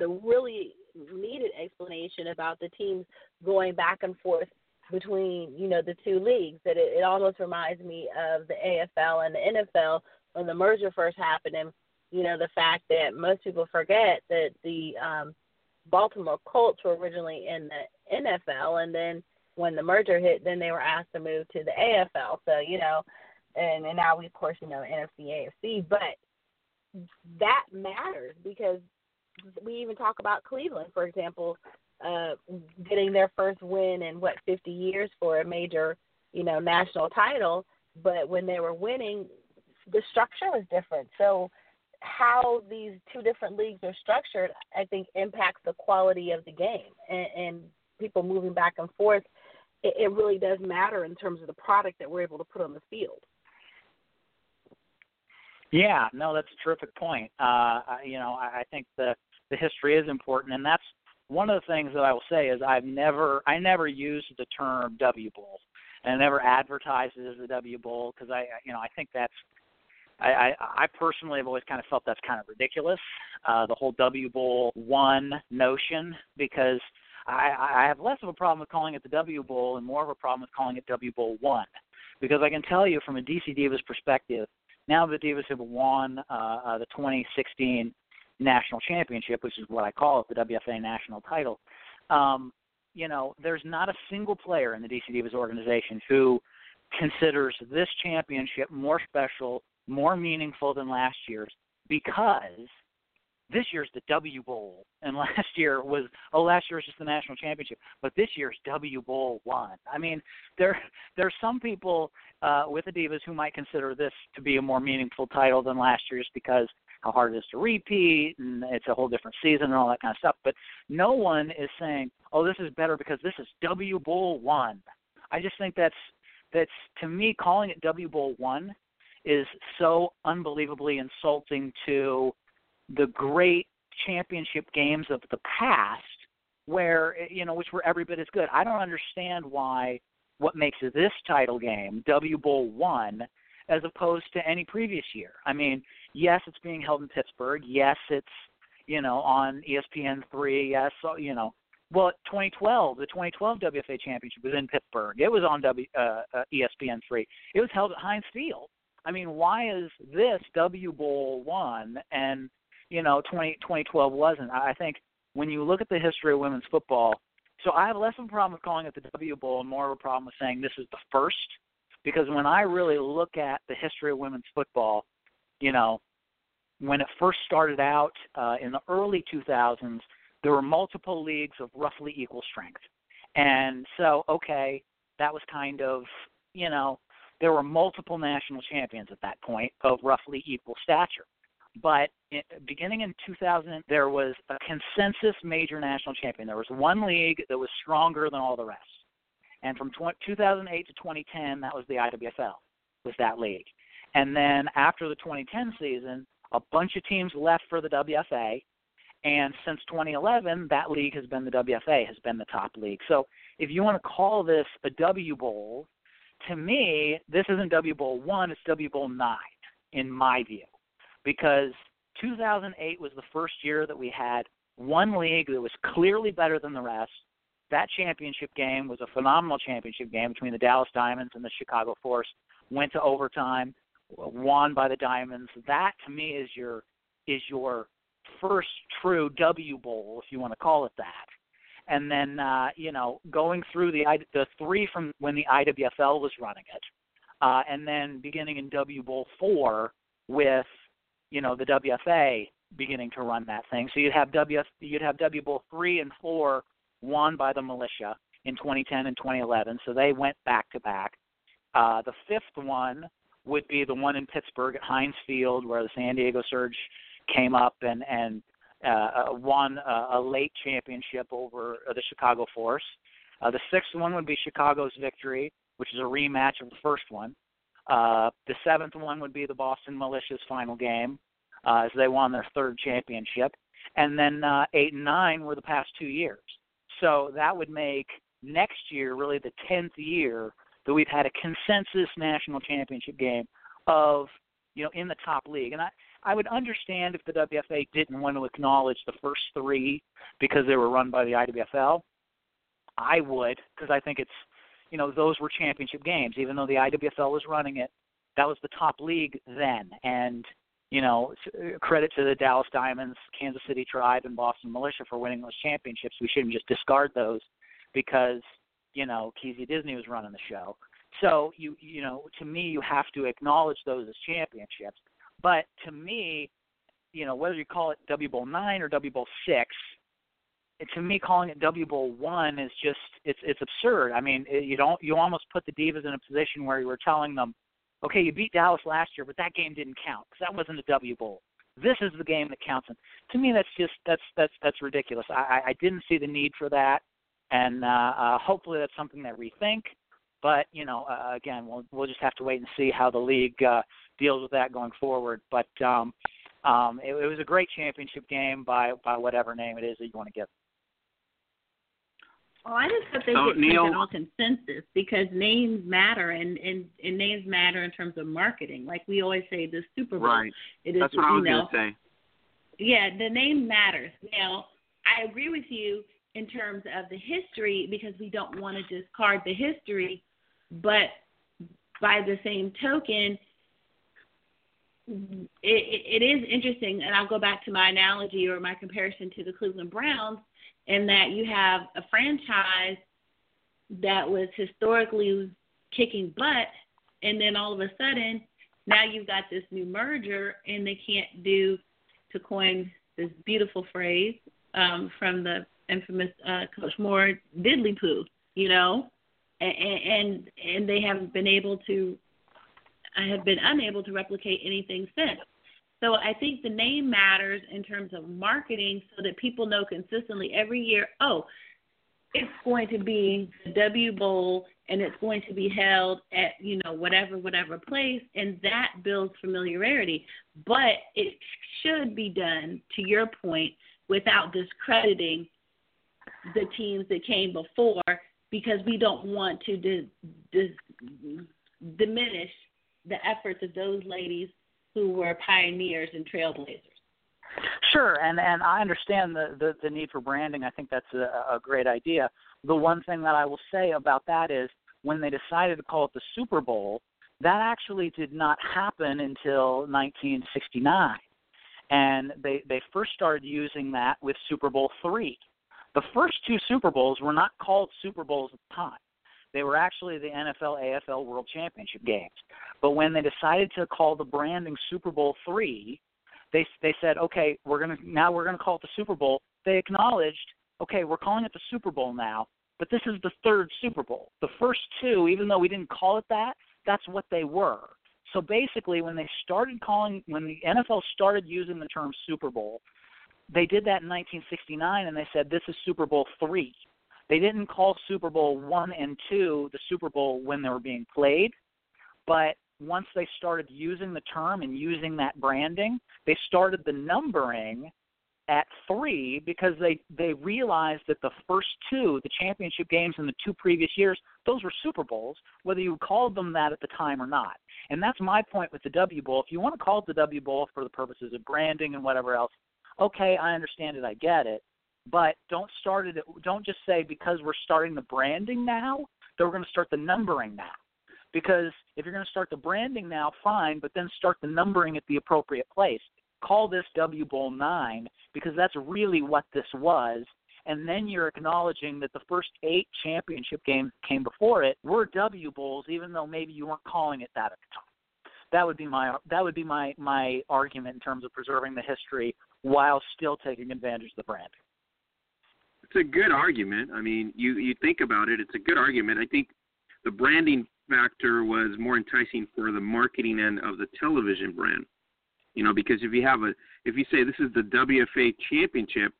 the really needed explanation about the teams going back and forth between, you know, the two leagues, that it, it almost reminds me of the A F L and the N F L when the merger first happened. And, you know, the fact that most people forget that the um, Baltimore Colts were originally in the N F L, and then when the merger hit, then they were asked to move to the A F L. So, you know, and, and now we, of course, you know, N F C, A F C, but that matters because we even talk about Cleveland, for example, uh, getting their first win in, what, fifty years for a major, you know, national title. But when they were winning, the structure was different. So how these two different leagues are structured, I think, impacts the quality of the game. And, and people moving back and forth, it, it really does matter in terms of the product that we're able to put on the field. Yeah, no, that's a terrific point. Uh, you know, I, I think the the history is important, and that's one of the things that I will say is I've never I never used the term W Bowl, and I never advertised it as the W Bowl because I you know I think that's I, I, I personally have always kind of felt that's kind of ridiculous, uh, the whole W Bowl one notion, because I, I have less of a problem with calling it the W Bowl and more of a problem with calling it W Bowl one, because I can tell you from a D C Divas perspective. Now the Divas have won uh, uh, the twenty sixteen National Championship, which is what I call it, the W F A National title. Um, you know, there's not a single player in the D C Divas organization who considers this championship more special, more meaningful than last year's, because this year's the W Bowl, and last year was oh, last year was just the national championship, but this year's W Bowl won. I mean, there there's some people uh, with the Divas who might consider this to be a more meaningful title than last year's because how hard it is to repeat, and it's a whole different season and all that kind of stuff. But no one is saying, oh, this is better because this is W Bowl one. I just think that's that's to me calling it W Bowl one is so unbelievably insulting to the great championship games of the past, where, you know, which were every bit as good. I don't understand why what makes this title game W Bowl one as opposed to any previous year. I mean, yes, it's being held in Pittsburgh. Yes, it's, you know, on E S P N three. Yes, so, you know, well, twenty twelve, the twenty twelve W F A championship was in Pittsburgh. It was on w, uh, uh, E S P N three. It was held at Heinz Field. I mean, why is this W Bowl one and you know, twenty twelve wasn't? I think when you look at the history of women's football, so I have less of a problem with calling it the W Bowl and more of a problem with saying this is the first, because when I really look at the history of women's football, you know, when it first started out uh, in the early two thousands, there were multiple leagues of roughly equal strength. And so, okay, that was kind of, you know, there were multiple national champions at that point of roughly equal stature. But in, beginning in two thousand, there was a consensus major national champion. There was one league that was stronger than all the rest. And from two thousand eight to twenty ten, that was the I W F L, was that league. And then after the twenty ten season, a bunch of teams left for the W F A. And since twenty eleven, that league has been the W F A, has been the top league. So if you want to call this a W Bowl, to me, this isn't W Bowl one, it's W Bowl nine, in my view. Because two thousand eight was the first year that we had one league that was clearly better than the rest. That championship game was a phenomenal championship game between the Dallas Diamonds and the Chicago Force. Went to overtime, won by the Diamonds. That, to me, is your is your first true W Bowl, if you want to call it that. And then, uh, you know, going through the the three from when the I W F L was running it, uh, and then beginning in W Bowl four with, you know, the W F A beginning to run that thing. So you'd have W you'd have W Bowl three and four won by the Militia in twenty ten and twenty eleven. So they went back to back. Uh, the fifth one would be the one in Pittsburgh at Heinz Field, where the San Diego Surge came up and and uh, won a, a late championship over the Chicago Force. Uh, the sixth one would be Chicago's victory, which is a rematch of the first one. Uh, the seventh one would be the Boston Militia's final game, uh, as they won their third championship. And then uh, eight and nine were the past two years. So that would make next year really the tenth year that we've had a consensus national championship game of, you know, in the top league. And I, I would understand if the W F A didn't want to acknowledge the first three because they were run by the I W F L. I would, because I think it's, you know, those were championship games. Even though the I W F L was running it, that was the top league then. And, you know, credit to the Dallas Diamonds, Kansas City Tribe, and Boston Militia for winning those championships. We shouldn't just discard those because, you know, Kesey Disney was running the show. So, you you know, to me, you have to acknowledge those as championships. But to me, you know, whether you call it W Bowl nine or W Bowl six, to me, calling it W Bowl one is just it's it's absurd. I mean, it, you don't you almost put the Divas in a position where you were telling them, okay, you beat Dallas last year, but that game didn't count because that wasn't a W Bowl. This is the game that counts. And to me, that's just that's that's that's ridiculous. I, I didn't see the need for that, and uh, uh, hopefully that's something they rethink. But you know, uh, again, we'll we'll just have to wait and see how the league uh, deals with that going forward. But um, um, it, it was a great championship game by by whatever name it is that you want to give. Oh, I just hope they so, get Neil, all consensus because names matter, and, and, and names matter in terms of marketing. Like we always say, the Super Bowl. Right. It is, That's what I was going to say. Yeah, the name matters. Now, I agree with you in terms of the history because we don't want to discard the history, but by the same token, it, it is interesting, and I'll go back to my analogy or my comparison to the Cleveland Browns, in that you have a franchise that was historically kicking butt, and then all of a sudden, now you've got this new merger, and they can't do, to coin this beautiful phrase um, from the infamous uh, Coach Moore, diddly-poo, you know, and, and and they haven't been able to, I have been unable to replicate anything since. So I think the name matters in terms of marketing, so that people know consistently every year, oh, it's going to be the W Bowl, and it's going to be held at, you know, whatever, whatever place, and that builds familiarity. But it should be done, to your point, without discrediting the teams that came before, because we don't want to dis- dis- diminish the efforts of those ladies who were pioneers and trailblazers. Sure, and, and I understand the, the, the need for branding. I think that's a, a great idea. The one thing that I will say about that is when they decided to call it the Super Bowl, that actually did not happen until nineteen sixty-nine. And they, they first started using that with Super Bowl three. The first two Super Bowls were not called Super Bowls at the time. They were actually the N F L A F L World Championship games. But when they decided to call the branding Super Bowl three, they they said, okay, we're gonna now we're gonna call it the Super Bowl. They acknowledged, okay, we're calling it the Super Bowl now, but this is the third Super Bowl. The first two, even though we didn't call it that, that's what they were. So basically, when they started calling, when the N F L started using the term Super Bowl, they did that in nineteen sixty-nine, and they said this is Super Bowl three. They didn't call Super Bowl one and two the Super Bowl when they were being played, but once they started using the term and using that branding, they started the numbering at three because they, they realized that the first two, the championship games in the two previous years, those were Super Bowls, whether you called them that at the time or not. And that's my point with the W Bowl. If you want to call it the W Bowl for the purposes of branding and whatever else, okay, I understand it, I get it. But don't start it. Don't just say because we're starting the branding now that we're going to start the numbering now. Because if you're going to start the branding now, fine, but then start the numbering at the appropriate place. Call this W Bowl nine because that's really what this was. And then you're acknowledging that the first eight championship games that came before it were W Bowls, even though maybe you weren't calling it that at the time. That would be my that would be my, my argument in terms of preserving the history while still taking advantage of the branding. It's a good argument. I mean, you, you think about it, it's a good argument. I think the branding factor was more enticing for the marketing end of the television brand. You know, because if you have a if you say this is the W F A championship,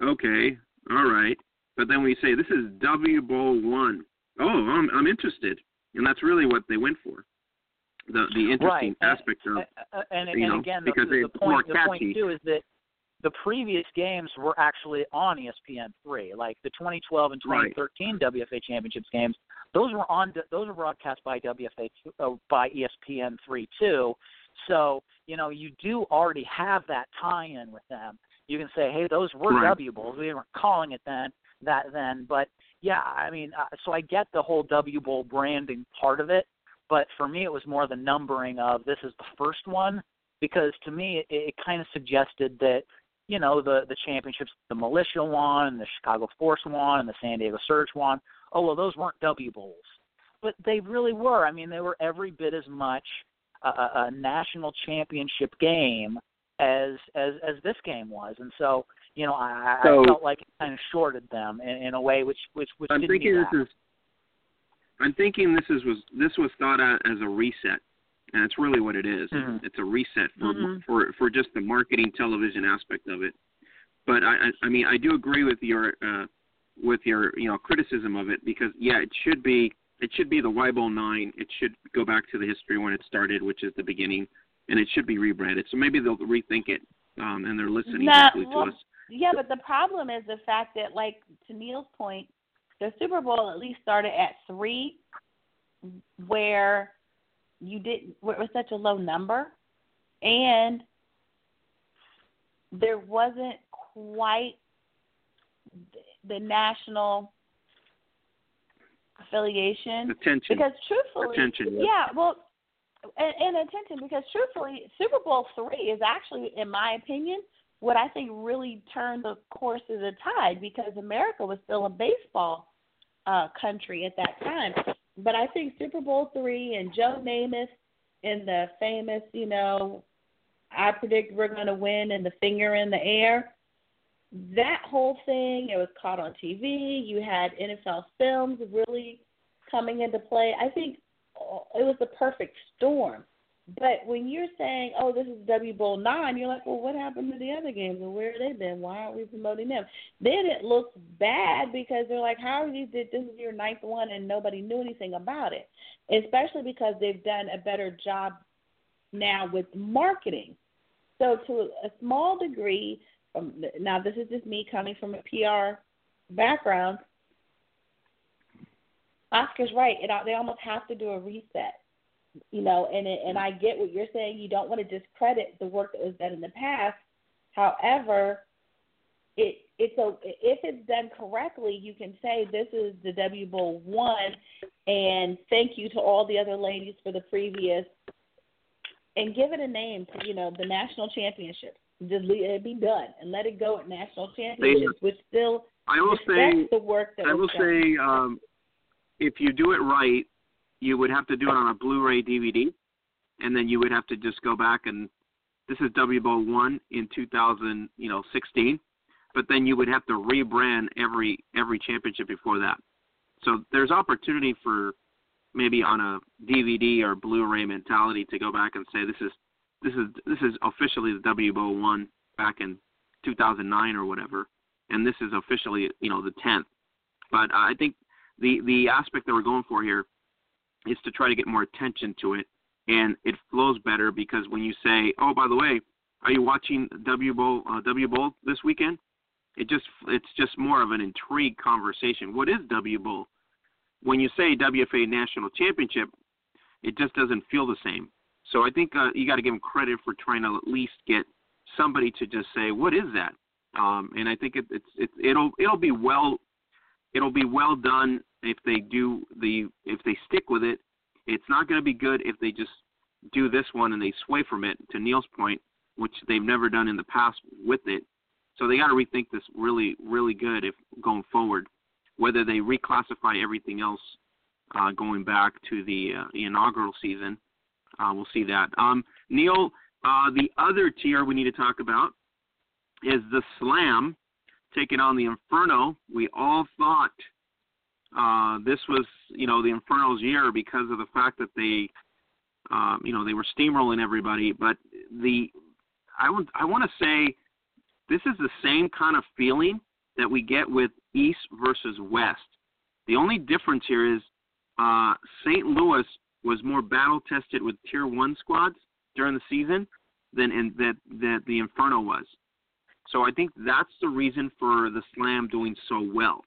okay, all right. But then when you say this is W Bowl one, oh, I'm I'm interested. And that's really what they went for. The the interesting right. aspect and, of uh, and, you and know, again because the, the point the point too is that the previous games were actually on E S P N three, like the twenty twelve and twenty thirteen right. W F A Championships games. Those were on. Those were broadcast by W F A uh, by E S P N three too. So you know you do already have that tie-in with them. You can say, hey, those were right. W Bowls. We weren't calling it then that then, but yeah, I mean, uh, so I get the whole W Bowl branding part of it, but for me, it was more the numbering of this is the first one because to me, it, it kind of suggested that. You know, the, the championships, the Militia won, and the Chicago Force won, and the San Diego Surge won. Oh, well, those weren't W Bowls. But they really were. I mean, they were every bit as much a, a national championship game as, as as this game was. And so, you know, I, so, I felt like it kind of shorted them in, in a way which, which, which I'm didn't thinking this is, I'm thinking this is was this was thought out as a reset. And it's really what it is. Mm-hmm. It's a reset for, mm-hmm. for for just the marketing television aspect of it. But I, I, I mean, I do agree with your uh, with your you know criticism of it because yeah, it should be it should be the Y Bowl nine. It should go back to the history when it started, which is the beginning, and it should be rebranded. So maybe they'll rethink it, um, and they're listening no, well, to us. Yeah, but the problem is the fact that, like to Neil's point, the Super Bowl at least started at three, where you didn't, with such a low number, and there wasn't quite the national affiliation. Attention. Because truthfully, Attention, yeah. yeah, well, and, and attention, because truthfully, Super Bowl three is actually, in my opinion, what I think really turned the course of the tide, because America was still a baseball uh, country at that time. But I think Super Bowl three and Joe Namath and the famous, you know, I predict we're going to win and the finger in the air, that whole thing, it was caught on T V. You had N F L films really coming into play. I think it was the perfect storm. But when you're saying, oh, this is W Bowl nine, you're like, well, what happened to the other games? And where have they been? Why aren't we promoting them? Then it looks bad because they're like, how are you, this is your ninth one and nobody knew anything about it, especially because they've done a better job now with marketing. So to a small degree, um, now this is just me coming from a P R background, Oscar's right. It, they almost have to do a reset. You know, and it, and I get what you're saying. You don't want to discredit the work that was done in the past. However, it it's a, if it's done correctly, you can say this is the W Bowl one, and thank you to all the other ladies for the previous, and give it a name. To, you know, the national championship. Just leave it, be done and let it go at national championships, which still I will say the work that I will was done. say um, if you do it right. You would have to do it on a Blu-ray D V D, and then you would have to just go back and this is W Bowl one in two thousand, you know, sixteen, but then you would have to rebrand every every championship before that. So there's opportunity for maybe on a D V D or Blu-ray mentality to go back and say this is this is this is officially the W Bowl one back in two thousand nine or whatever, and this is officially, you know, the tenth. But I think the the aspect that we're going for here is to try to get more attention to it, and it flows better because when you say, "Oh, by the way, are you watching W Bowl uh, W Bowl this weekend?" It just it's just more of an intrigue conversation. What is W Bowl? When you say W F A National Championship, it just doesn't feel the same. So I think uh, you got to give them credit for trying to at least get somebody to just say, "What is that?" Um, and I think it, it's it, it'll it'll be well it'll be well done. If they do the, if they stick with it, it's not going to be good if they just do this one and they sway from it. To Neil's point, which they've never done in the past with it, so they got to rethink this really, really good if going forward. Whether they reclassify everything else uh, going back to the, uh, the inaugural season, uh, we'll see that. Um, Neil, uh, the other tier we need to talk about is the Slam taking on the Inferno. We all thought. Uh, this was, you know, the Inferno's year because of the fact that they, um, you know, they were steamrolling everybody. But the, I want, I want to say, this is the same kind of feeling that we get with East versus West. The only difference here is uh, Saint Louis was more battle tested with Tier One squads during the season than in, that that the Inferno was. So I think that's the reason for the Slam doing so well.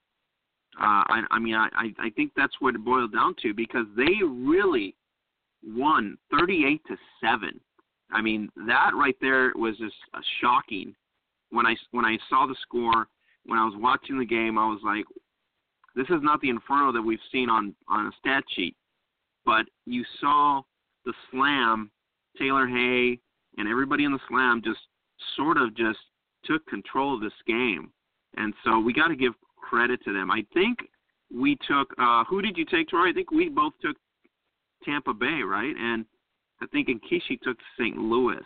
Uh, I, I mean, I, I think that's what it boiled down to because they really won thirty-eight to seven. I mean, that right there was just uh, shocking. When I when I saw the score, when I was watching the game, I was like, "This is not the Inferno that we've seen on, on a stat sheet." But you saw the Slam, Taylor Hay, and everybody in the Slam just sort of just took control of this game, and so we got to give credit to them. I think we took uh, – who did you take, Troy? I think we both took Tampa Bay, right? And I think Nkeshi took Saint Louis.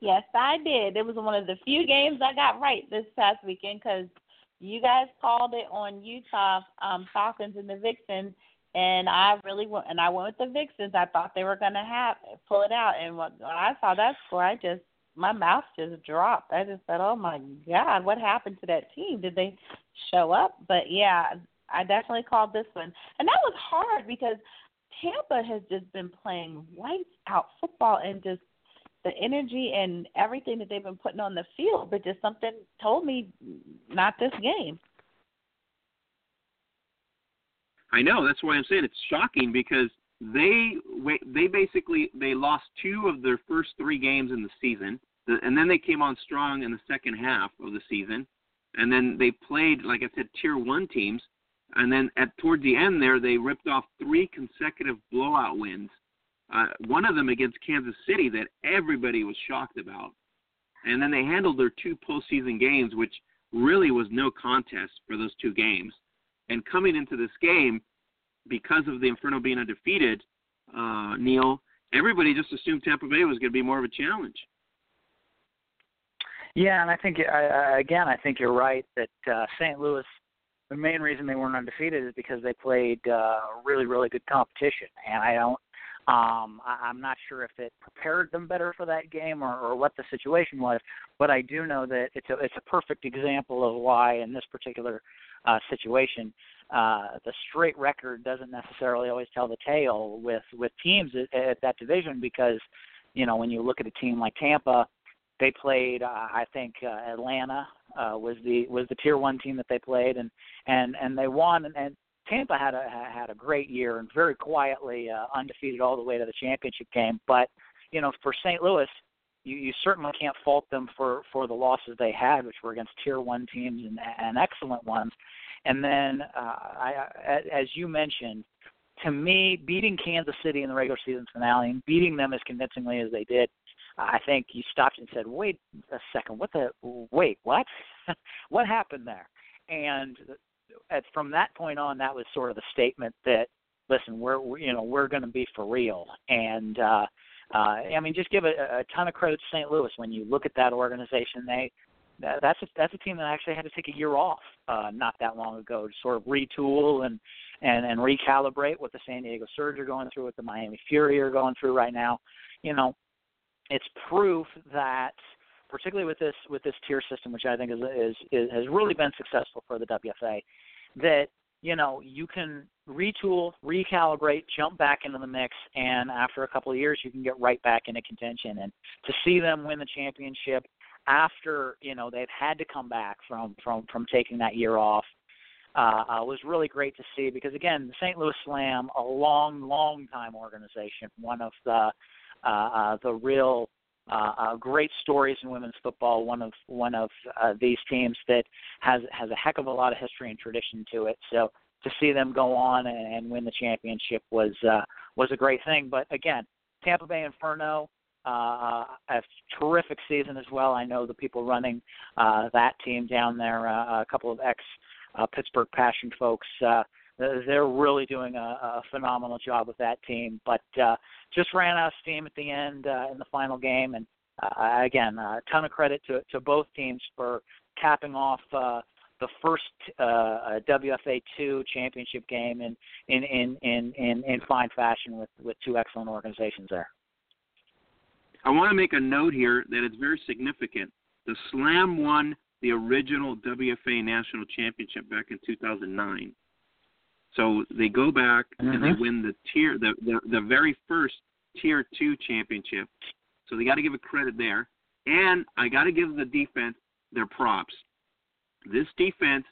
Yes, I did. It was one of the few games I got right this past weekend because you guys called it on Utah um, Falconz and the Vixens, and I really went, and I went with the Vixens. I thought they were going to have pull it out, and when I saw that score, I just – my mouth just dropped. I just said, oh, my God, what happened to that team? Did they show up? But, yeah, I definitely called this one. And that was hard because Tampa has just been playing lights-out football and just the energy and everything that they've been putting on the field, but just something told me not this game. I know. That's why I'm saying it's shocking because they they basically they lost two of their first three games in the season. And then they came on strong in the second half of the season, and then they played, like I said, Tier One teams. And then at toward the end there, they ripped off three consecutive blowout wins Uh, one of them against Kansas City that everybody was shocked about. And then they handled their two postseason games, which really was no contest for those two games. And coming into this game, because of the Inferno being undefeated, uh, Neil, everybody just assumed Tampa Bay was going to be more of a challenge. Yeah, and I think, uh, again, I think you're right that uh, Saint Louis, the main reason they weren't undefeated is because they played uh, really, really good competition. And I don't, Um, I, I'm not sure if it prepared them better for that game or, or what the situation was, but I do know that it's a, it's a perfect example of why in this particular uh, situation uh, the straight record doesn't necessarily always tell the tale with, with teams at, at that division, because, you know, when you look at a team like Tampa, they played, uh, I think, uh, Atlanta uh, was the was the Tier one team that they played, and, and, and they won, and, and Tampa had a had a great year and very quietly uh, undefeated all the way to the championship game. But, you know, for Saint Louis, you, you certainly can't fault them for, for the losses they had, which were against Tier one teams and, and excellent ones. And then, uh, I, as you mentioned, to me, beating Kansas City in the regular season finale and beating them as convincingly as they did, I think you stopped and said, wait a second, what the – wait, what? What happened there? And – At, from that point on, that was sort of the statement that, listen, we're, we're you know we're going to be for real. And uh, uh, I mean, just give a, a ton of credit to Saint Louis when you look at that organization. They that's a, that's a team that actually had to take a year off uh, not that long ago to sort of retool and, and, and recalibrate what the San Diego Surge are going through, what the Miami Fury are going through right now. You know, it's proof that, particularly with this with this tier system, which I think is, is, is has really been successful for the W F A, that, you know, you can retool, recalibrate, jump back into the mix, and after a couple of years, you can get right back into contention. And to see them win the championship after, you know, they've had to come back from from, from taking that year off uh, uh, was really great to see, because, again, the Saint Louis Slam, a long, long time organization, one of the uh, uh, the real Uh, uh, great stories in women's football. One of one of uh, these teams that has has a heck of a lot of history and tradition to it. So to see them go on and, and win the championship was uh, was a great thing. But again, Tampa Bay Inferno, uh, a terrific season as well. I know the people running uh, that team down there, uh, a couple of ex uh, Pittsburgh Passion folks. Uh, They're really doing a, a phenomenal job with that team, but uh, just ran out of steam at the end uh, in the final game. And uh, again, a ton of credit to, to both teams for capping off uh, the first uh, W F A two championship game in in, in, in, in, in fine fashion with, with two excellent organizations there. I want to make a note here that it's very significant. The Slam won the original W F A national championship back in two thousand nine. So they go back mm-hmm. and they win the tier, the, the, the very first tier two championship. So they got to give a credit there. And I got to give the defense their props. This defense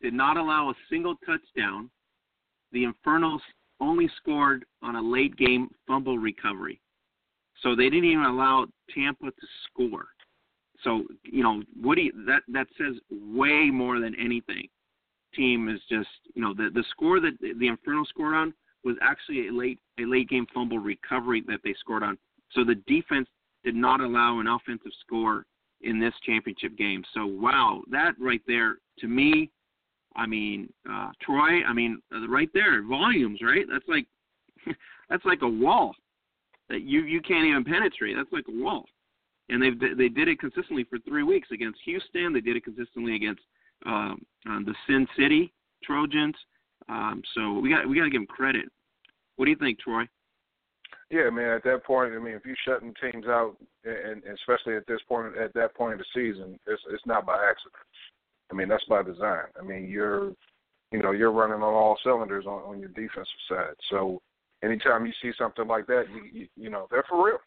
did not allow a single touchdown. The Infernos only scored on a late game fumble recovery. So they didn't even allow Tampa to score. So, you know, what do you, that, that says way more than anything. Team is just, you know, the, the score that the Inferno scored on was actually a late a late game fumble recovery that they scored on. So the defense did not allow an offensive score in this championship game. So, wow, that right there, to me, I mean, uh, Troy, I mean, right there, volumes, right? That's like that's like a wall that you, you can't even penetrate. That's like a wall. And they've, they did it consistently for three weeks against Houston. They did it consistently against Um, um, the Sin City Trojans, um, so we got we got to give them credit. What do you think, Troy? Yeah, man. At that point, I mean, if you're shutting teams out, and, and especially at this point, at that point of the season, it's it's not by accident. I mean, that's by design. I mean, you're you know you're running on all cylinders on, on your defensive side. So anytime you see something like that, you you, you know they're for real.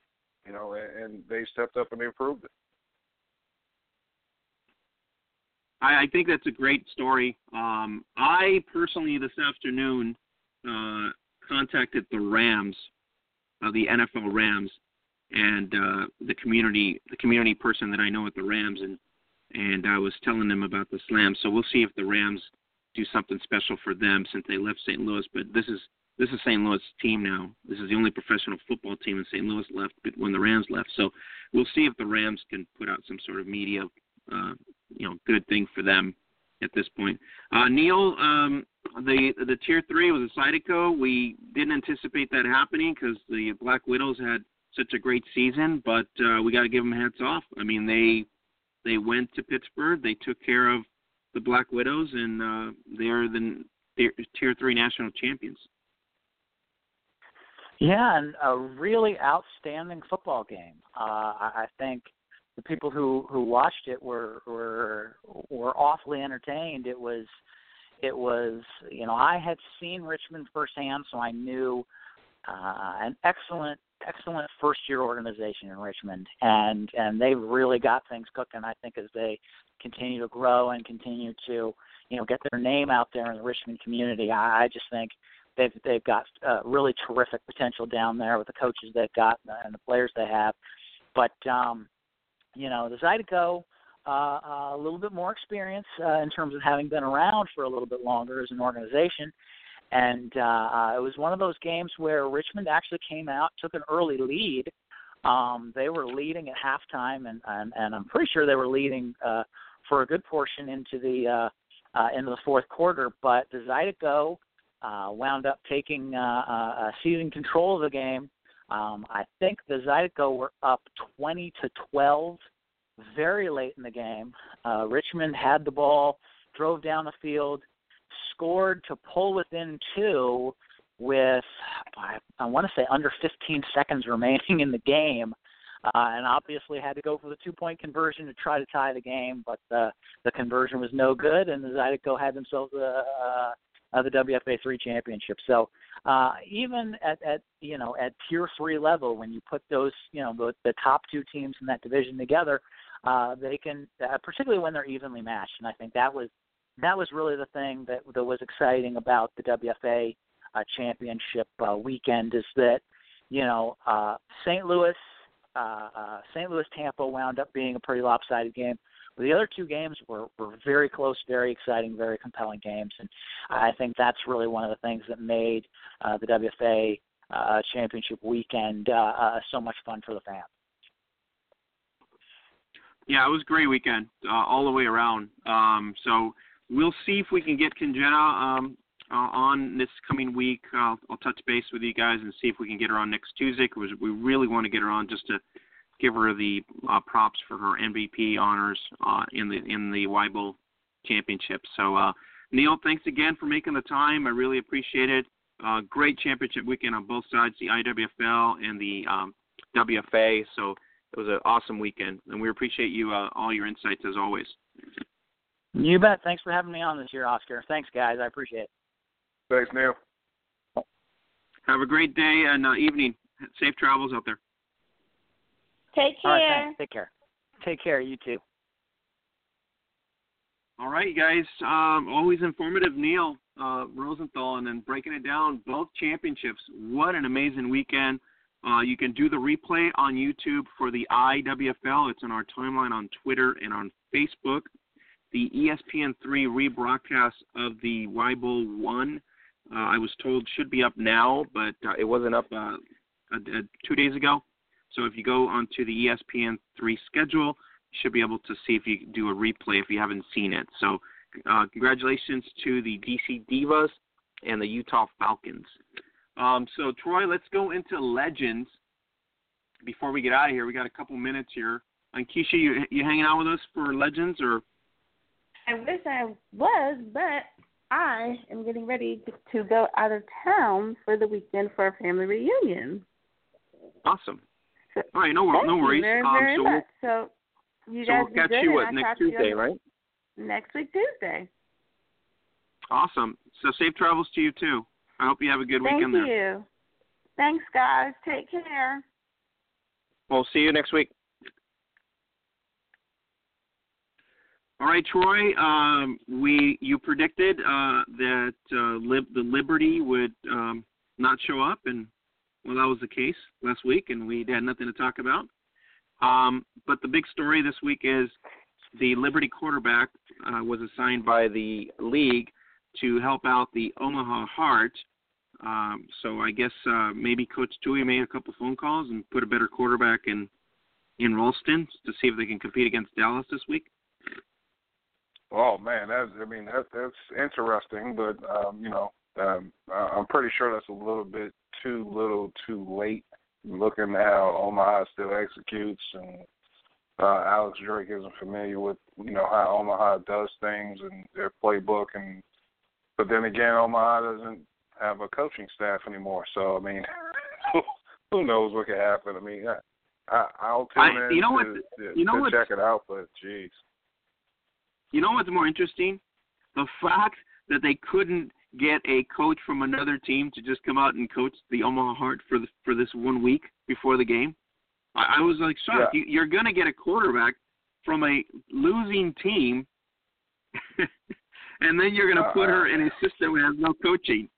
You know, and, and they stepped up and they proved it. I think that's a great story. Um, I personally this afternoon uh, contacted the Rams, uh, the N F L Rams, and uh, the community the community person that I know at the Rams, and and I was telling them about the Slam. So we'll see if the Rams do something special for them since they left Saint Louis. But this is this is Saint Louis team now. This is the only professional football team in Saint Louis left when the Rams left. So we'll see if the Rams can put out some sort of media, uh, you know, good thing for them at this point. Uh, Neil, um, the the tier three was a Zydeco. We didn't anticipate that happening because the Black Widows had such a great season, but uh, we got to give them hats off. I mean, they they went to Pittsburgh. They took care of the Black Widows, and uh, they're the they're tier three national champions. Yeah, and a really outstanding football game. Uh, I think the people who, who watched it were, were were awfully entertained. It was it was you know I had seen Richmond firsthand, so I knew uh, an excellent excellent first year organization in Richmond, and and they really got things cooking. I think as they continue to grow and continue to you know get their name out there in the Richmond community, I, I just think. They've, they've got uh, really terrific potential down there with the coaches they've got and the, and the players they have. But, um, you know, the Zydeco, uh, a little bit more experience uh, in terms of having been around for a little bit longer as an organization. And uh, it was one of those games where Richmond actually came out, took an early lead. Um, they were leading at halftime, and, and, and I'm pretty sure they were leading uh, for a good portion into the, uh, uh, into the fourth quarter. But the Zydeco Uh, wound up taking uh, uh, seizing control of the game. Um, I think the Zydeco were up twenty to twelve very late in the game. Uh, Richmond had the ball, drove down the field, scored to pull within two with, I, I want to say, under fifteen seconds remaining in the game, uh, and obviously had to go for the two-point conversion to try to tie the game, but the, the conversion was no good, and the Zydeco had themselves a uh, Uh, the W F A three championship. So uh, even at, at you know at tier three level, when you put those you know the, the top two teams in that division together, uh, they can uh, particularly when they're evenly matched. And I think that was that was really the thing that that was exciting about the W F A uh, championship uh, weekend is that you know uh, Saint Louis uh, uh, Saint Louis Tampa wound up being a pretty lopsided game. The other two games were, were very close, very exciting, very compelling games, and I think that's really one of the things that made uh, the W F A uh, championship weekend uh, uh, so much fun for the fans. Yeah, it was a great weekend uh, all the way around. Um, so we'll see if we can get Kenyatta um, uh, on this coming week. I'll, I'll touch base with you guys and see if we can get her on next Tuesday, because we really want to get her on just to give her the uh, props for her M V P honors uh, in the in the W I B L championship. So, uh, Neil, thanks again for making the time. I really appreciate it. Uh, great championship weekend on both sides, the I W F L and the um, W F A. So it was an awesome weekend, and we appreciate you uh, all your insights as always. You bet. Thanks for having me on this year, Oscar. Thanks, guys. I appreciate it. Thanks, Neil. Have a great day and uh, evening. Safe travels out there. Take care. All right, thanks. Take care. Take care. You too. All right, guys. Um, always informative, Neil uh, Rosenthal, and then breaking it down, both championships. What an amazing weekend. Uh, you can do the replay on YouTube for the I W F L. It's on our timeline on Twitter and on Facebook. The E S P N three rebroadcast of the W I B L one, uh, I was told, should be up now, but uh, it wasn't up uh, uh, two days ago. So if you go onto the E S P N three schedule, you should be able to see if you do a replay if you haven't seen it. So uh, congratulations to the D C Divas and the Utah Falconz. Um, so, Troy, let's go into legends before we get out of here. We got a couple minutes here. And Keisha, you, you hanging out with us for legends? Or? I wish I was, but I am getting ready to go out of town for the weekend for a family reunion. Awesome. All right, no, no worries. Very, very um, so, we'll, so, you so guys we'll catch you what, next Tuesday, you right? Next week, Tuesday. Awesome. So safe travels to you, too. I hope you have a good Thank weekend you. there. Thank you. Thanks, guys. Take care. We'll see you next week. All right, Troy, um, we you predicted uh, that uh, Lib- the Liberty would um, not show up, and well, that was the case last week, and we had nothing to talk about. Um, but the big story this week is the Liberty quarterback uh, was assigned by the league to help out the Omaha Heart. Um, so I guess uh, maybe Coach Tui made a couple phone calls and put a better quarterback in, in Ralston to see if they can compete against Dallas this week. Oh, man, that's, I mean, that, that's interesting, but, um, you know, um, I'm pretty sure that's a little bit too little too late looking at how Omaha still executes, and uh, Alex Drake isn't familiar with, you know, how Omaha does things and their playbook. And but then again, Omaha doesn't have a coaching staff anymore, so, I mean, who knows what could happen. I mean, I, I, I'll tune I, in you know what, to, to, you know to what, check it out, but, geez. You know what's more interesting? The fact that they couldn't get a coach from another team to just come out and coach the Omaha Heart for the, for this one week before the game. I, I was like, shocked. Yeah. You, you're going to get a quarterback from a losing team, and then you're going to uh, put her in a system that has no coaching.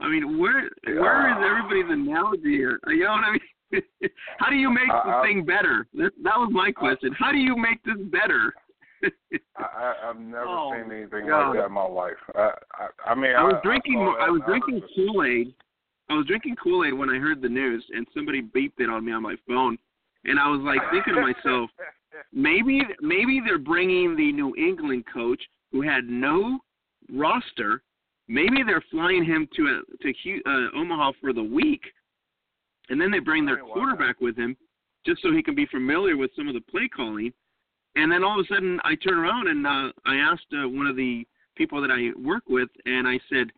I mean, where where uh, is everybody's analogy here? You know what I mean? How do you make uh, this uh, thing better? That, that was my question. How do you make this better? I, I've never oh, seen anything God. like that in my life. I, I, I mean, I was I, drinking. I, I was drinking Kool Aid. I was drinking Kool Aid when I heard the news, and somebody beeped it on me on my phone, and I was like thinking to myself, maybe, maybe they're bringing the New England coach who had no roster. Maybe they're flying him to a, to uh, Omaha for the week, and then they bring their quarterback with him just so he can be familiar with some of the play calling. And then all of a sudden, I turn around and uh, I asked uh, one of the people that I work with, and I said,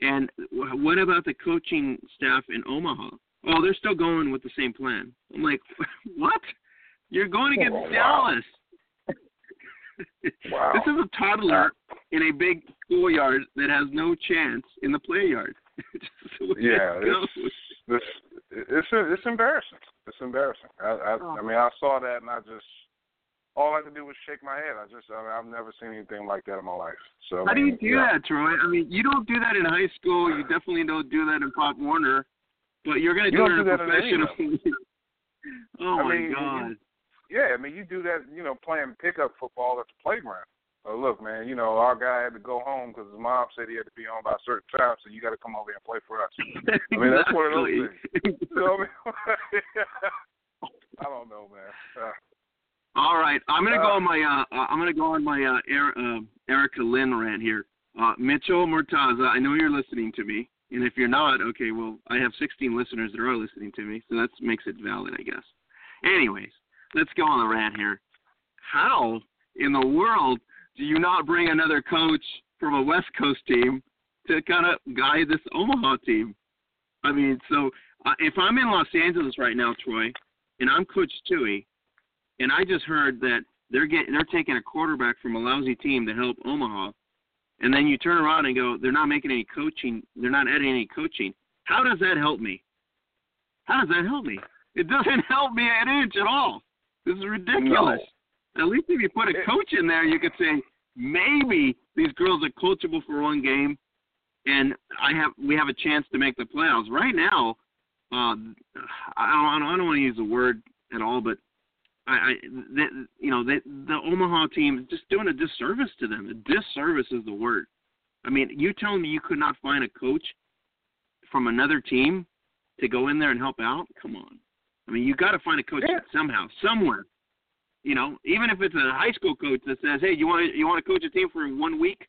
and what about the coaching staff in Omaha? Oh, they're still going with the same plan. I'm like, what? You're going against oh, wow. Dallas. Wow. This is a toddler in a big schoolyard that has no chance in the play yard. Yeah, it's, it's, it's, it's embarrassing. It's embarrassing. I, I, oh. I mean, I saw that, and I just – all I could do was shake my head. I just, I mean, I've never seen anything like that in my life. So how do you do yeah. that, Troy? I mean, you don't do that in high school. You definitely don't do that in Pop Warner. But you're going to do it in a professional league. Oh, I my mean, God. You, yeah, I mean, you do that, you know, playing pickup football at the playground. Oh, look, man, you know, our guy had to go home because his mom said he had to be home by a certain time, so you got to come over and play for us. I mean, exactly. That's one of those things. So, I, mean, I don't know, man. Uh, All right, I'm gonna uh, go on my uh, I'm gonna go on my uh, er, uh, Erica Lynn rant here. Uh, Mitchell Mortaza, I know you're listening to me, and if you're not, okay, well, I have sixteen listeners that are listening to me, so that makes it valid, I guess. Anyways, let's go on the rant here. How in the world do you not bring another coach from a West Coast team to kind of guide this Omaha team? I mean, so uh, if I'm in Los Angeles right now, Troy, and I'm Coach Tui. And I just heard that they're getting, they're taking a quarterback from a lousy team to help Omaha, and then you turn around and go, they're not making any coaching, they're not adding any coaching. How does that help me? How does that help me? It doesn't help me an inch at all. This is ridiculous. No. At least if you put a coach in there, you could say maybe these girls are coachable for one game, and I have we have a chance to make the playoffs. Right now, uh, I don't, I don't want to use the word at all, but I, I they, you know, they, the Omaha team is just doing a disservice to them. A disservice is the word. I mean, you tell me you could not find a coach from another team to go in there and help out? Come on. I mean, you got to find a coach yeah. somehow, somewhere. You know, even if it's a high school coach that says, "Hey, you want to you want to coach a team for one week?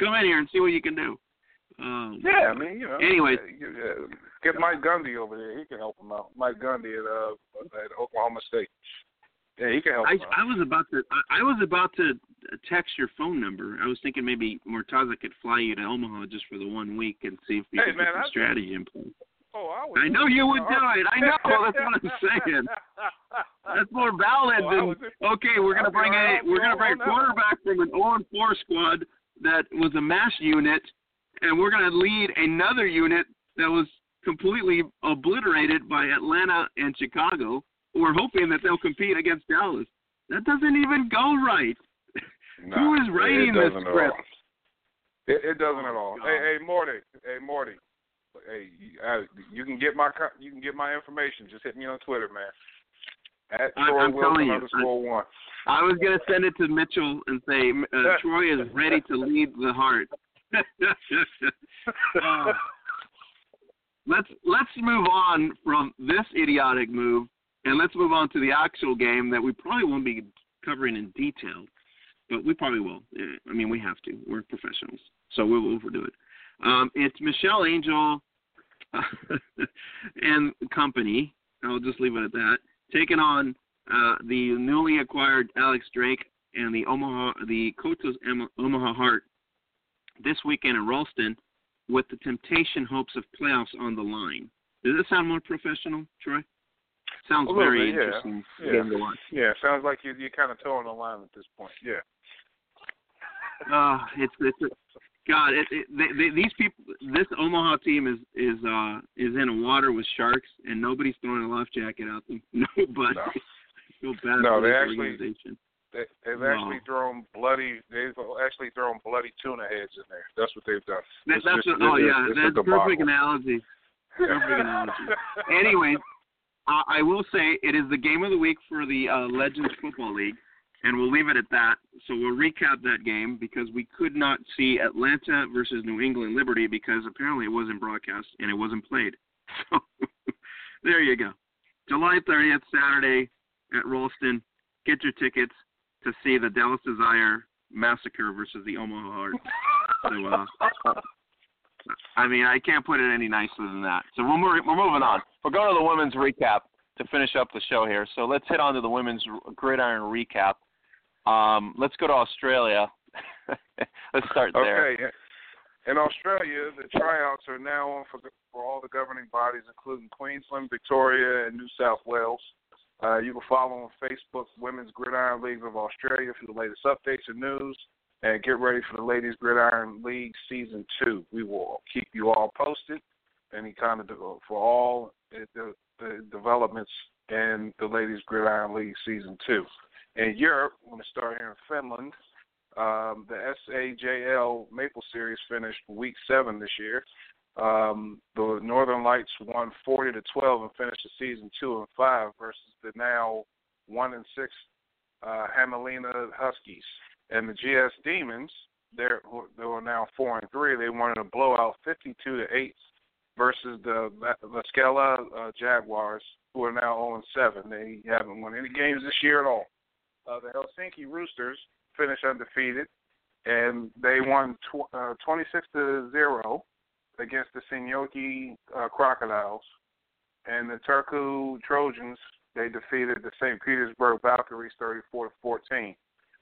Come in here and see what you can do." Um, yeah, I mean, you know. Anyways, get Mike Gundy over there. He can help him out. Mike Gundy at uh at Oklahoma State. Yeah, he can help. I, him out. I was about to. I was about to text your phone number. I was thinking maybe Mortaza could fly you to Omaha just for the one week and see if you hey, could man, get some I, strategy in place. Oh, I would. I know you would do it. I know. That's what I'm saying. That's more valid oh, than in, okay. We're gonna bring a. We're gonna bring a quarterback from an oh and four squad that was a mass unit. And we're going to lead another unit that was completely obliterated by Atlanta and Chicago. We're hoping that they'll compete against Dallas. That doesn't even go right. Nah, who is writing this script? It, it doesn't at all. Oh, hey, hey, Morty. Hey, Morty. Hey, I, you can get my you can get my information. Just hit me on Twitter, man. At I, Troy I'm Wilson underscore one. I was going to send it to Mitchell and say uh, Troy is ready to lead the Heart. uh, let's let's move on from this idiotic move, and let's move on to the actual game that we probably won't be covering in detail, but we probably will. I mean, we have to. We're professionals, so we'll overdo it. Um, it's Michelle Angel and company. I'll just leave it at that. Taking on uh, the newly acquired Alex Drake and the Omaha, the Kotos Omaha Heart this weekend in Ralston, with the temptation hopes of playoffs on the line. Does that sound more professional, Troy? Sounds very bit, yeah. interesting. Yeah. yeah, sounds like you, you're kind of towing the line at this point. Yeah. Uh, it's it's a, God. It, it, they, they, these people, this Omaha team is is uh, is in a water with sharks, and nobody's throwing a life jacket at them. Nobody. No. I feel bad no, for they this actually, organization. They, they've no. actually thrown bloody. They've actually thrown bloody tuna heads in there. That's what they've done. That, that's just, what, oh yeah, it's, that's it's perfect analogy. Perfect analogy. Anyway. I will say it is the game of the week for the uh, Legends Football League, and we'll leave it at that. So we'll recap that game because we could not see Atlanta versus New England Liberty because apparently it wasn't broadcast and it wasn't played. So there you go. July thirtieth, Saturday at Ralston. Get your tickets to see the Dallas Desire Massacre versus the Omaha Heart. So, uh, I mean, I can't put it any nicer than that. So we're we're moving on. We're going to the women's recap to finish up the show here. So let's hit on to the women's gridiron recap. Um, let's go to Australia. Let's start there. Okay. In Australia, the tryouts are now on for, for all the governing bodies, including Queensland, Victoria, and New South Wales. Uh, you can follow on Facebook Women's Gridiron Leagues of Australia for the latest updates and news. And get ready for the Ladies Gridiron League Season two. We will keep you all posted, any kind of for all the, the developments in the Ladies Gridiron League Season two. In Europe, we're going to start here in Finland. Um, the S A J L Maple Series finished week seven this year. Um, the Northern Lights won forty to twelve and finished the season two and five versus the now one and six uh, Hämeenlinna Huskies. And the G S Demons, they're, they were now four and three. They wanted a blowout, fifty-two to eight, versus the Lascala uh, Jaguars, who are now zero and seven. They haven't won any games this year at all. Uh, the Helsinki Roosters finished undefeated, and they won tw- uh, twenty-six to zero against the Senjoki uh, Crocodiles. And the Turku Trojans, they defeated the Saint Petersburg Valkyries, thirty-four to fourteen.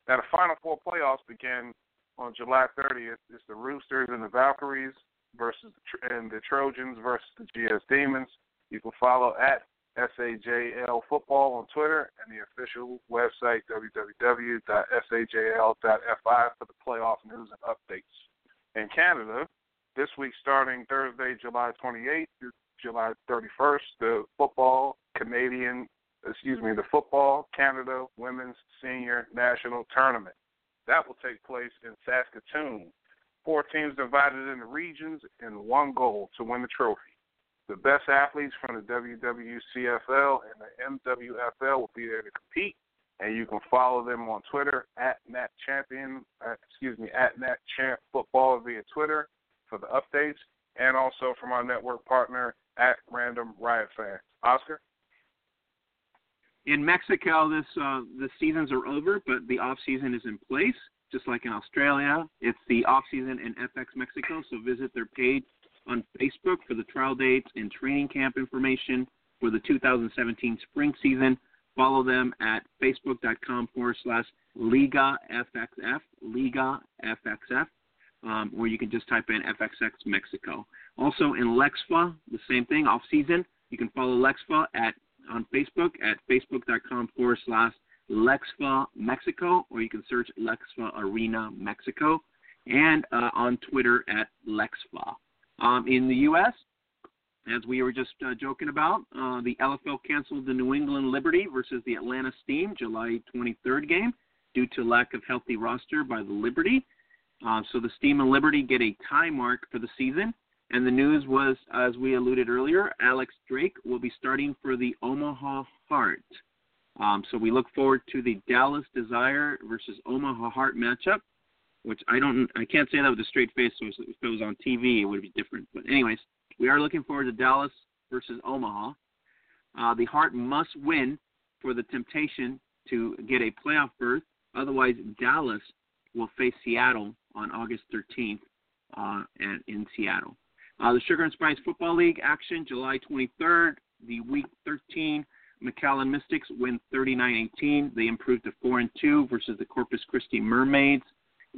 Now, the Final Four playoffs begin on July thirtieth. It's the Roosters and the Valkyries versus and the Trojans versus the G S Demons. You can follow at S A J L Football on Twitter and the official website, w w w dot s a j l dot f i, for the playoff news and updates. In Canada, this week starting Thursday, July twenty-eighth through July thirty-first, the football Canadian excuse me, the Football Canada Women's Senior National Tournament. That will take place in Saskatoon. Four teams divided into regions and one goal to win the trophy. The best athletes from the W W C F L and the M W F L will be there to compete, and you can follow them on Twitter at NatChampion, uh, excuse me, at NatChampFootball via Twitter for the updates, and also from our network partner at Random Riot Fan. Oscar? In Mexico, this uh, the seasons are over, but the off-season is in place, just like in Australia. It's the off-season in F X Mexico, so visit their page on Facebook for the trial dates and training camp information for the two thousand seventeen spring season. Follow them at facebook.com forward slash LigaFXF, LigaFXF, um, or you can just type in F X X Mexico. Also in Lexfa, the same thing, off-season. You can follow Lexfa at on Facebook at facebook.com forward slash Lexfa Mexico, or you can search Lexfa Arena Mexico, and uh, on Twitter at Lexfa. Um, in the U S, as we were just uh, joking about, uh, the L F L canceled the New England Liberty versus the Atlanta Steam July twenty-third game due to lack of healthy roster by the Liberty. Uh, so the Steam and Liberty get a tie mark for the season. And the news was, as we alluded earlier, Alex Drake will be starting for the Omaha Heart. Um, so we look forward to the Dallas Desire versus Omaha Heart matchup, which I don't, I can't say that with a straight face. So if it was on T V, it would be different. But anyways, We are looking forward to Dallas versus Omaha. Uh, the Heart must win for the temptation to get a playoff berth. Otherwise, Dallas will face Seattle on August thirteenth uh, and in Seattle. Uh, the Sugar and Spice Football League action, July twenty-third, the Week thirteen. McAllen Mystics win thirty-nine eighteen. They improved to four and two versus the Corpus Christi Mermaids.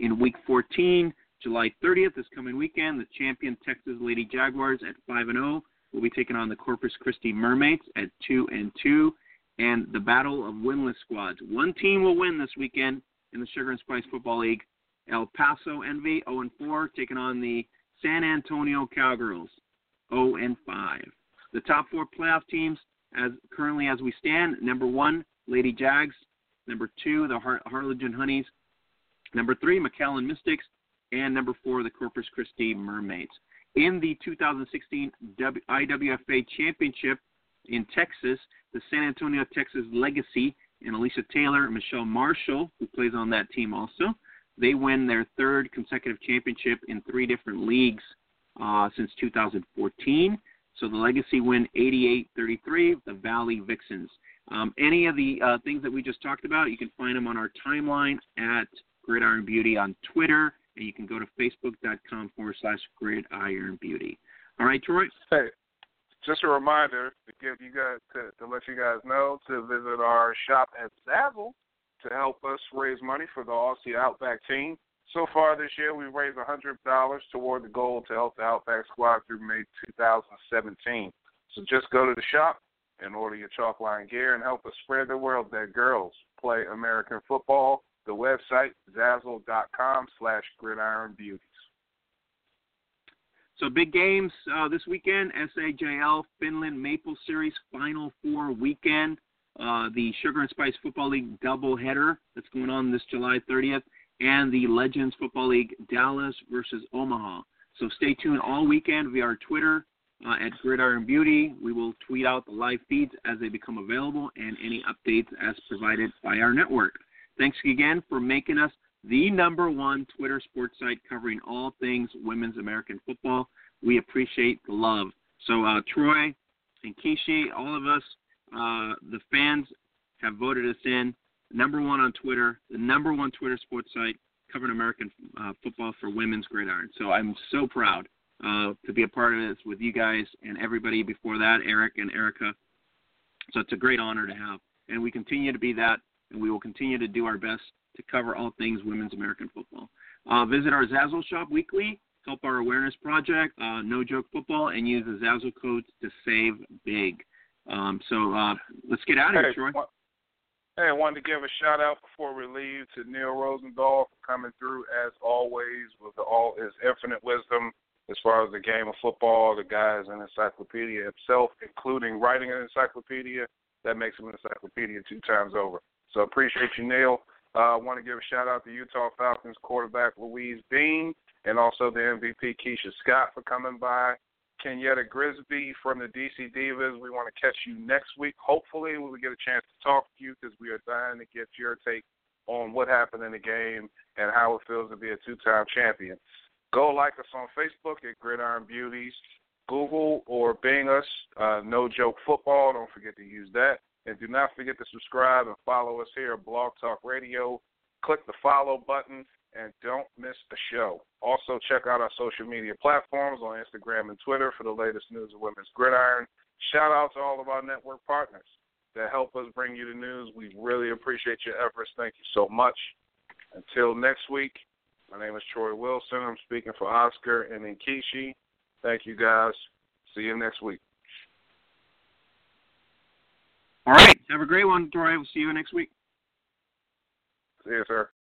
In Week fourteen, July thirtieth, this coming weekend, the champion Texas Lady Jaguars at five and oh will be taking on the Corpus Christi Mermaids at two and two. And the battle of winless squads. One team will win this weekend in the Sugar and Spice Football League. El Paso Envy, oh and four, taking on the San Antonio Cowgirls, oh and five. The top four playoff teams, as currently as we stand, number one, Lady Jags. Number two, the Har- Harlingen Honeys. Number three, McAllen Mystics. And number four, the Corpus Christi Mermaids. In the two thousand sixteen w- I W F A Championship in Texas, the San Antonio, Texas Legacy and Alicia Taylor and Michelle Marshall, who plays on that team also, they win their third consecutive championship in three different leagues uh, since two thousand fourteen. So the Legacy win eighty-eight thirty-three, the Valley Vixens. Um, any of the uh, things that we just talked about, you can find them on our timeline at Gridiron Beauty on Twitter, and you can go to facebook.com forward slash Gridiron Beauty. All right, Troy? Hey, just a reminder to give you guys to, to let you guys know to visit our shop at Zazzle to help us raise money for the Aussie Outback team. So far this year, we've raised one hundred dollars toward the goal to help the Outback squad through May two thousand seventeen. So just go to the shop and order your Chalkline gear and help us spread the word that girls play American football. The website, Zazzle.com slash Gridiron Beauties. So big games uh, this weekend, S A J L Finland Maple Series Final Four weekend, uh, the Sugar and Spice Football League doubleheader that's going on this July thirtieth, and the Legends Football League Dallas versus Omaha. So stay tuned all weekend via our Twitter uh, at Gridiron Beauty. We will tweet out the live feeds as they become available and any updates as provided by our network. Thanks again for making us the number one Twitter sports site covering all things women's American football. We appreciate the love. So uh, Troy and Keisha, all of us, uh, the fans have voted us in. Number one on Twitter, the number one Twitter sports site covering American uh, football for women's Gridiron. So I'm so proud uh, to be a part of this with you guys and everybody before that, Eric and Erica. So it's a great honor to have. And we continue to be that, and we will continue to do our best to cover all things women's American football. Uh, visit our Zazzle shop weekly, help our awareness project, uh, No Joke Football, and use the Zazzle codes to save big. Um, so uh, let's get out of here, hey, Troy. What? Hey, I wanted to give a shout-out before we leave to Neil Rosenthal for coming through, as always, with all his infinite wisdom as far as the game of football, the guy's an encyclopedia himself, including writing an encyclopedia. That makes him an encyclopedia two times over. So appreciate you, Neil. I uh, want to give a shout-out to Utah Falconz quarterback Louise Bean and also the M V P Keisha Scott for coming by. Kenyatta Grigsby from the D C Divas. We want to catch you next week. Hopefully we will get a chance to talk to you because we are dying to get your take on what happened in the game and how it feels to be a two-time champion. Go like us on Facebook at Gridiron Beauties. Google or Bing us, uh, No Joke Football. Don't forget to use that. And do not forget to subscribe and follow us here at Blog Talk Radio. Click the follow button and don't miss the show. Also, check out our social media platforms on Instagram and Twitter for the latest news of Women's Gridiron. Shout out to all of our network partners that help us bring you the news. We really appreciate your efforts. Thank you so much. Until next week, my name is Troy Wilson. I'm speaking for Oscar and Nkeshi. Thank you, guys. See you next week. All right. Have a great one, Troy. We'll see you next week. See you, sir.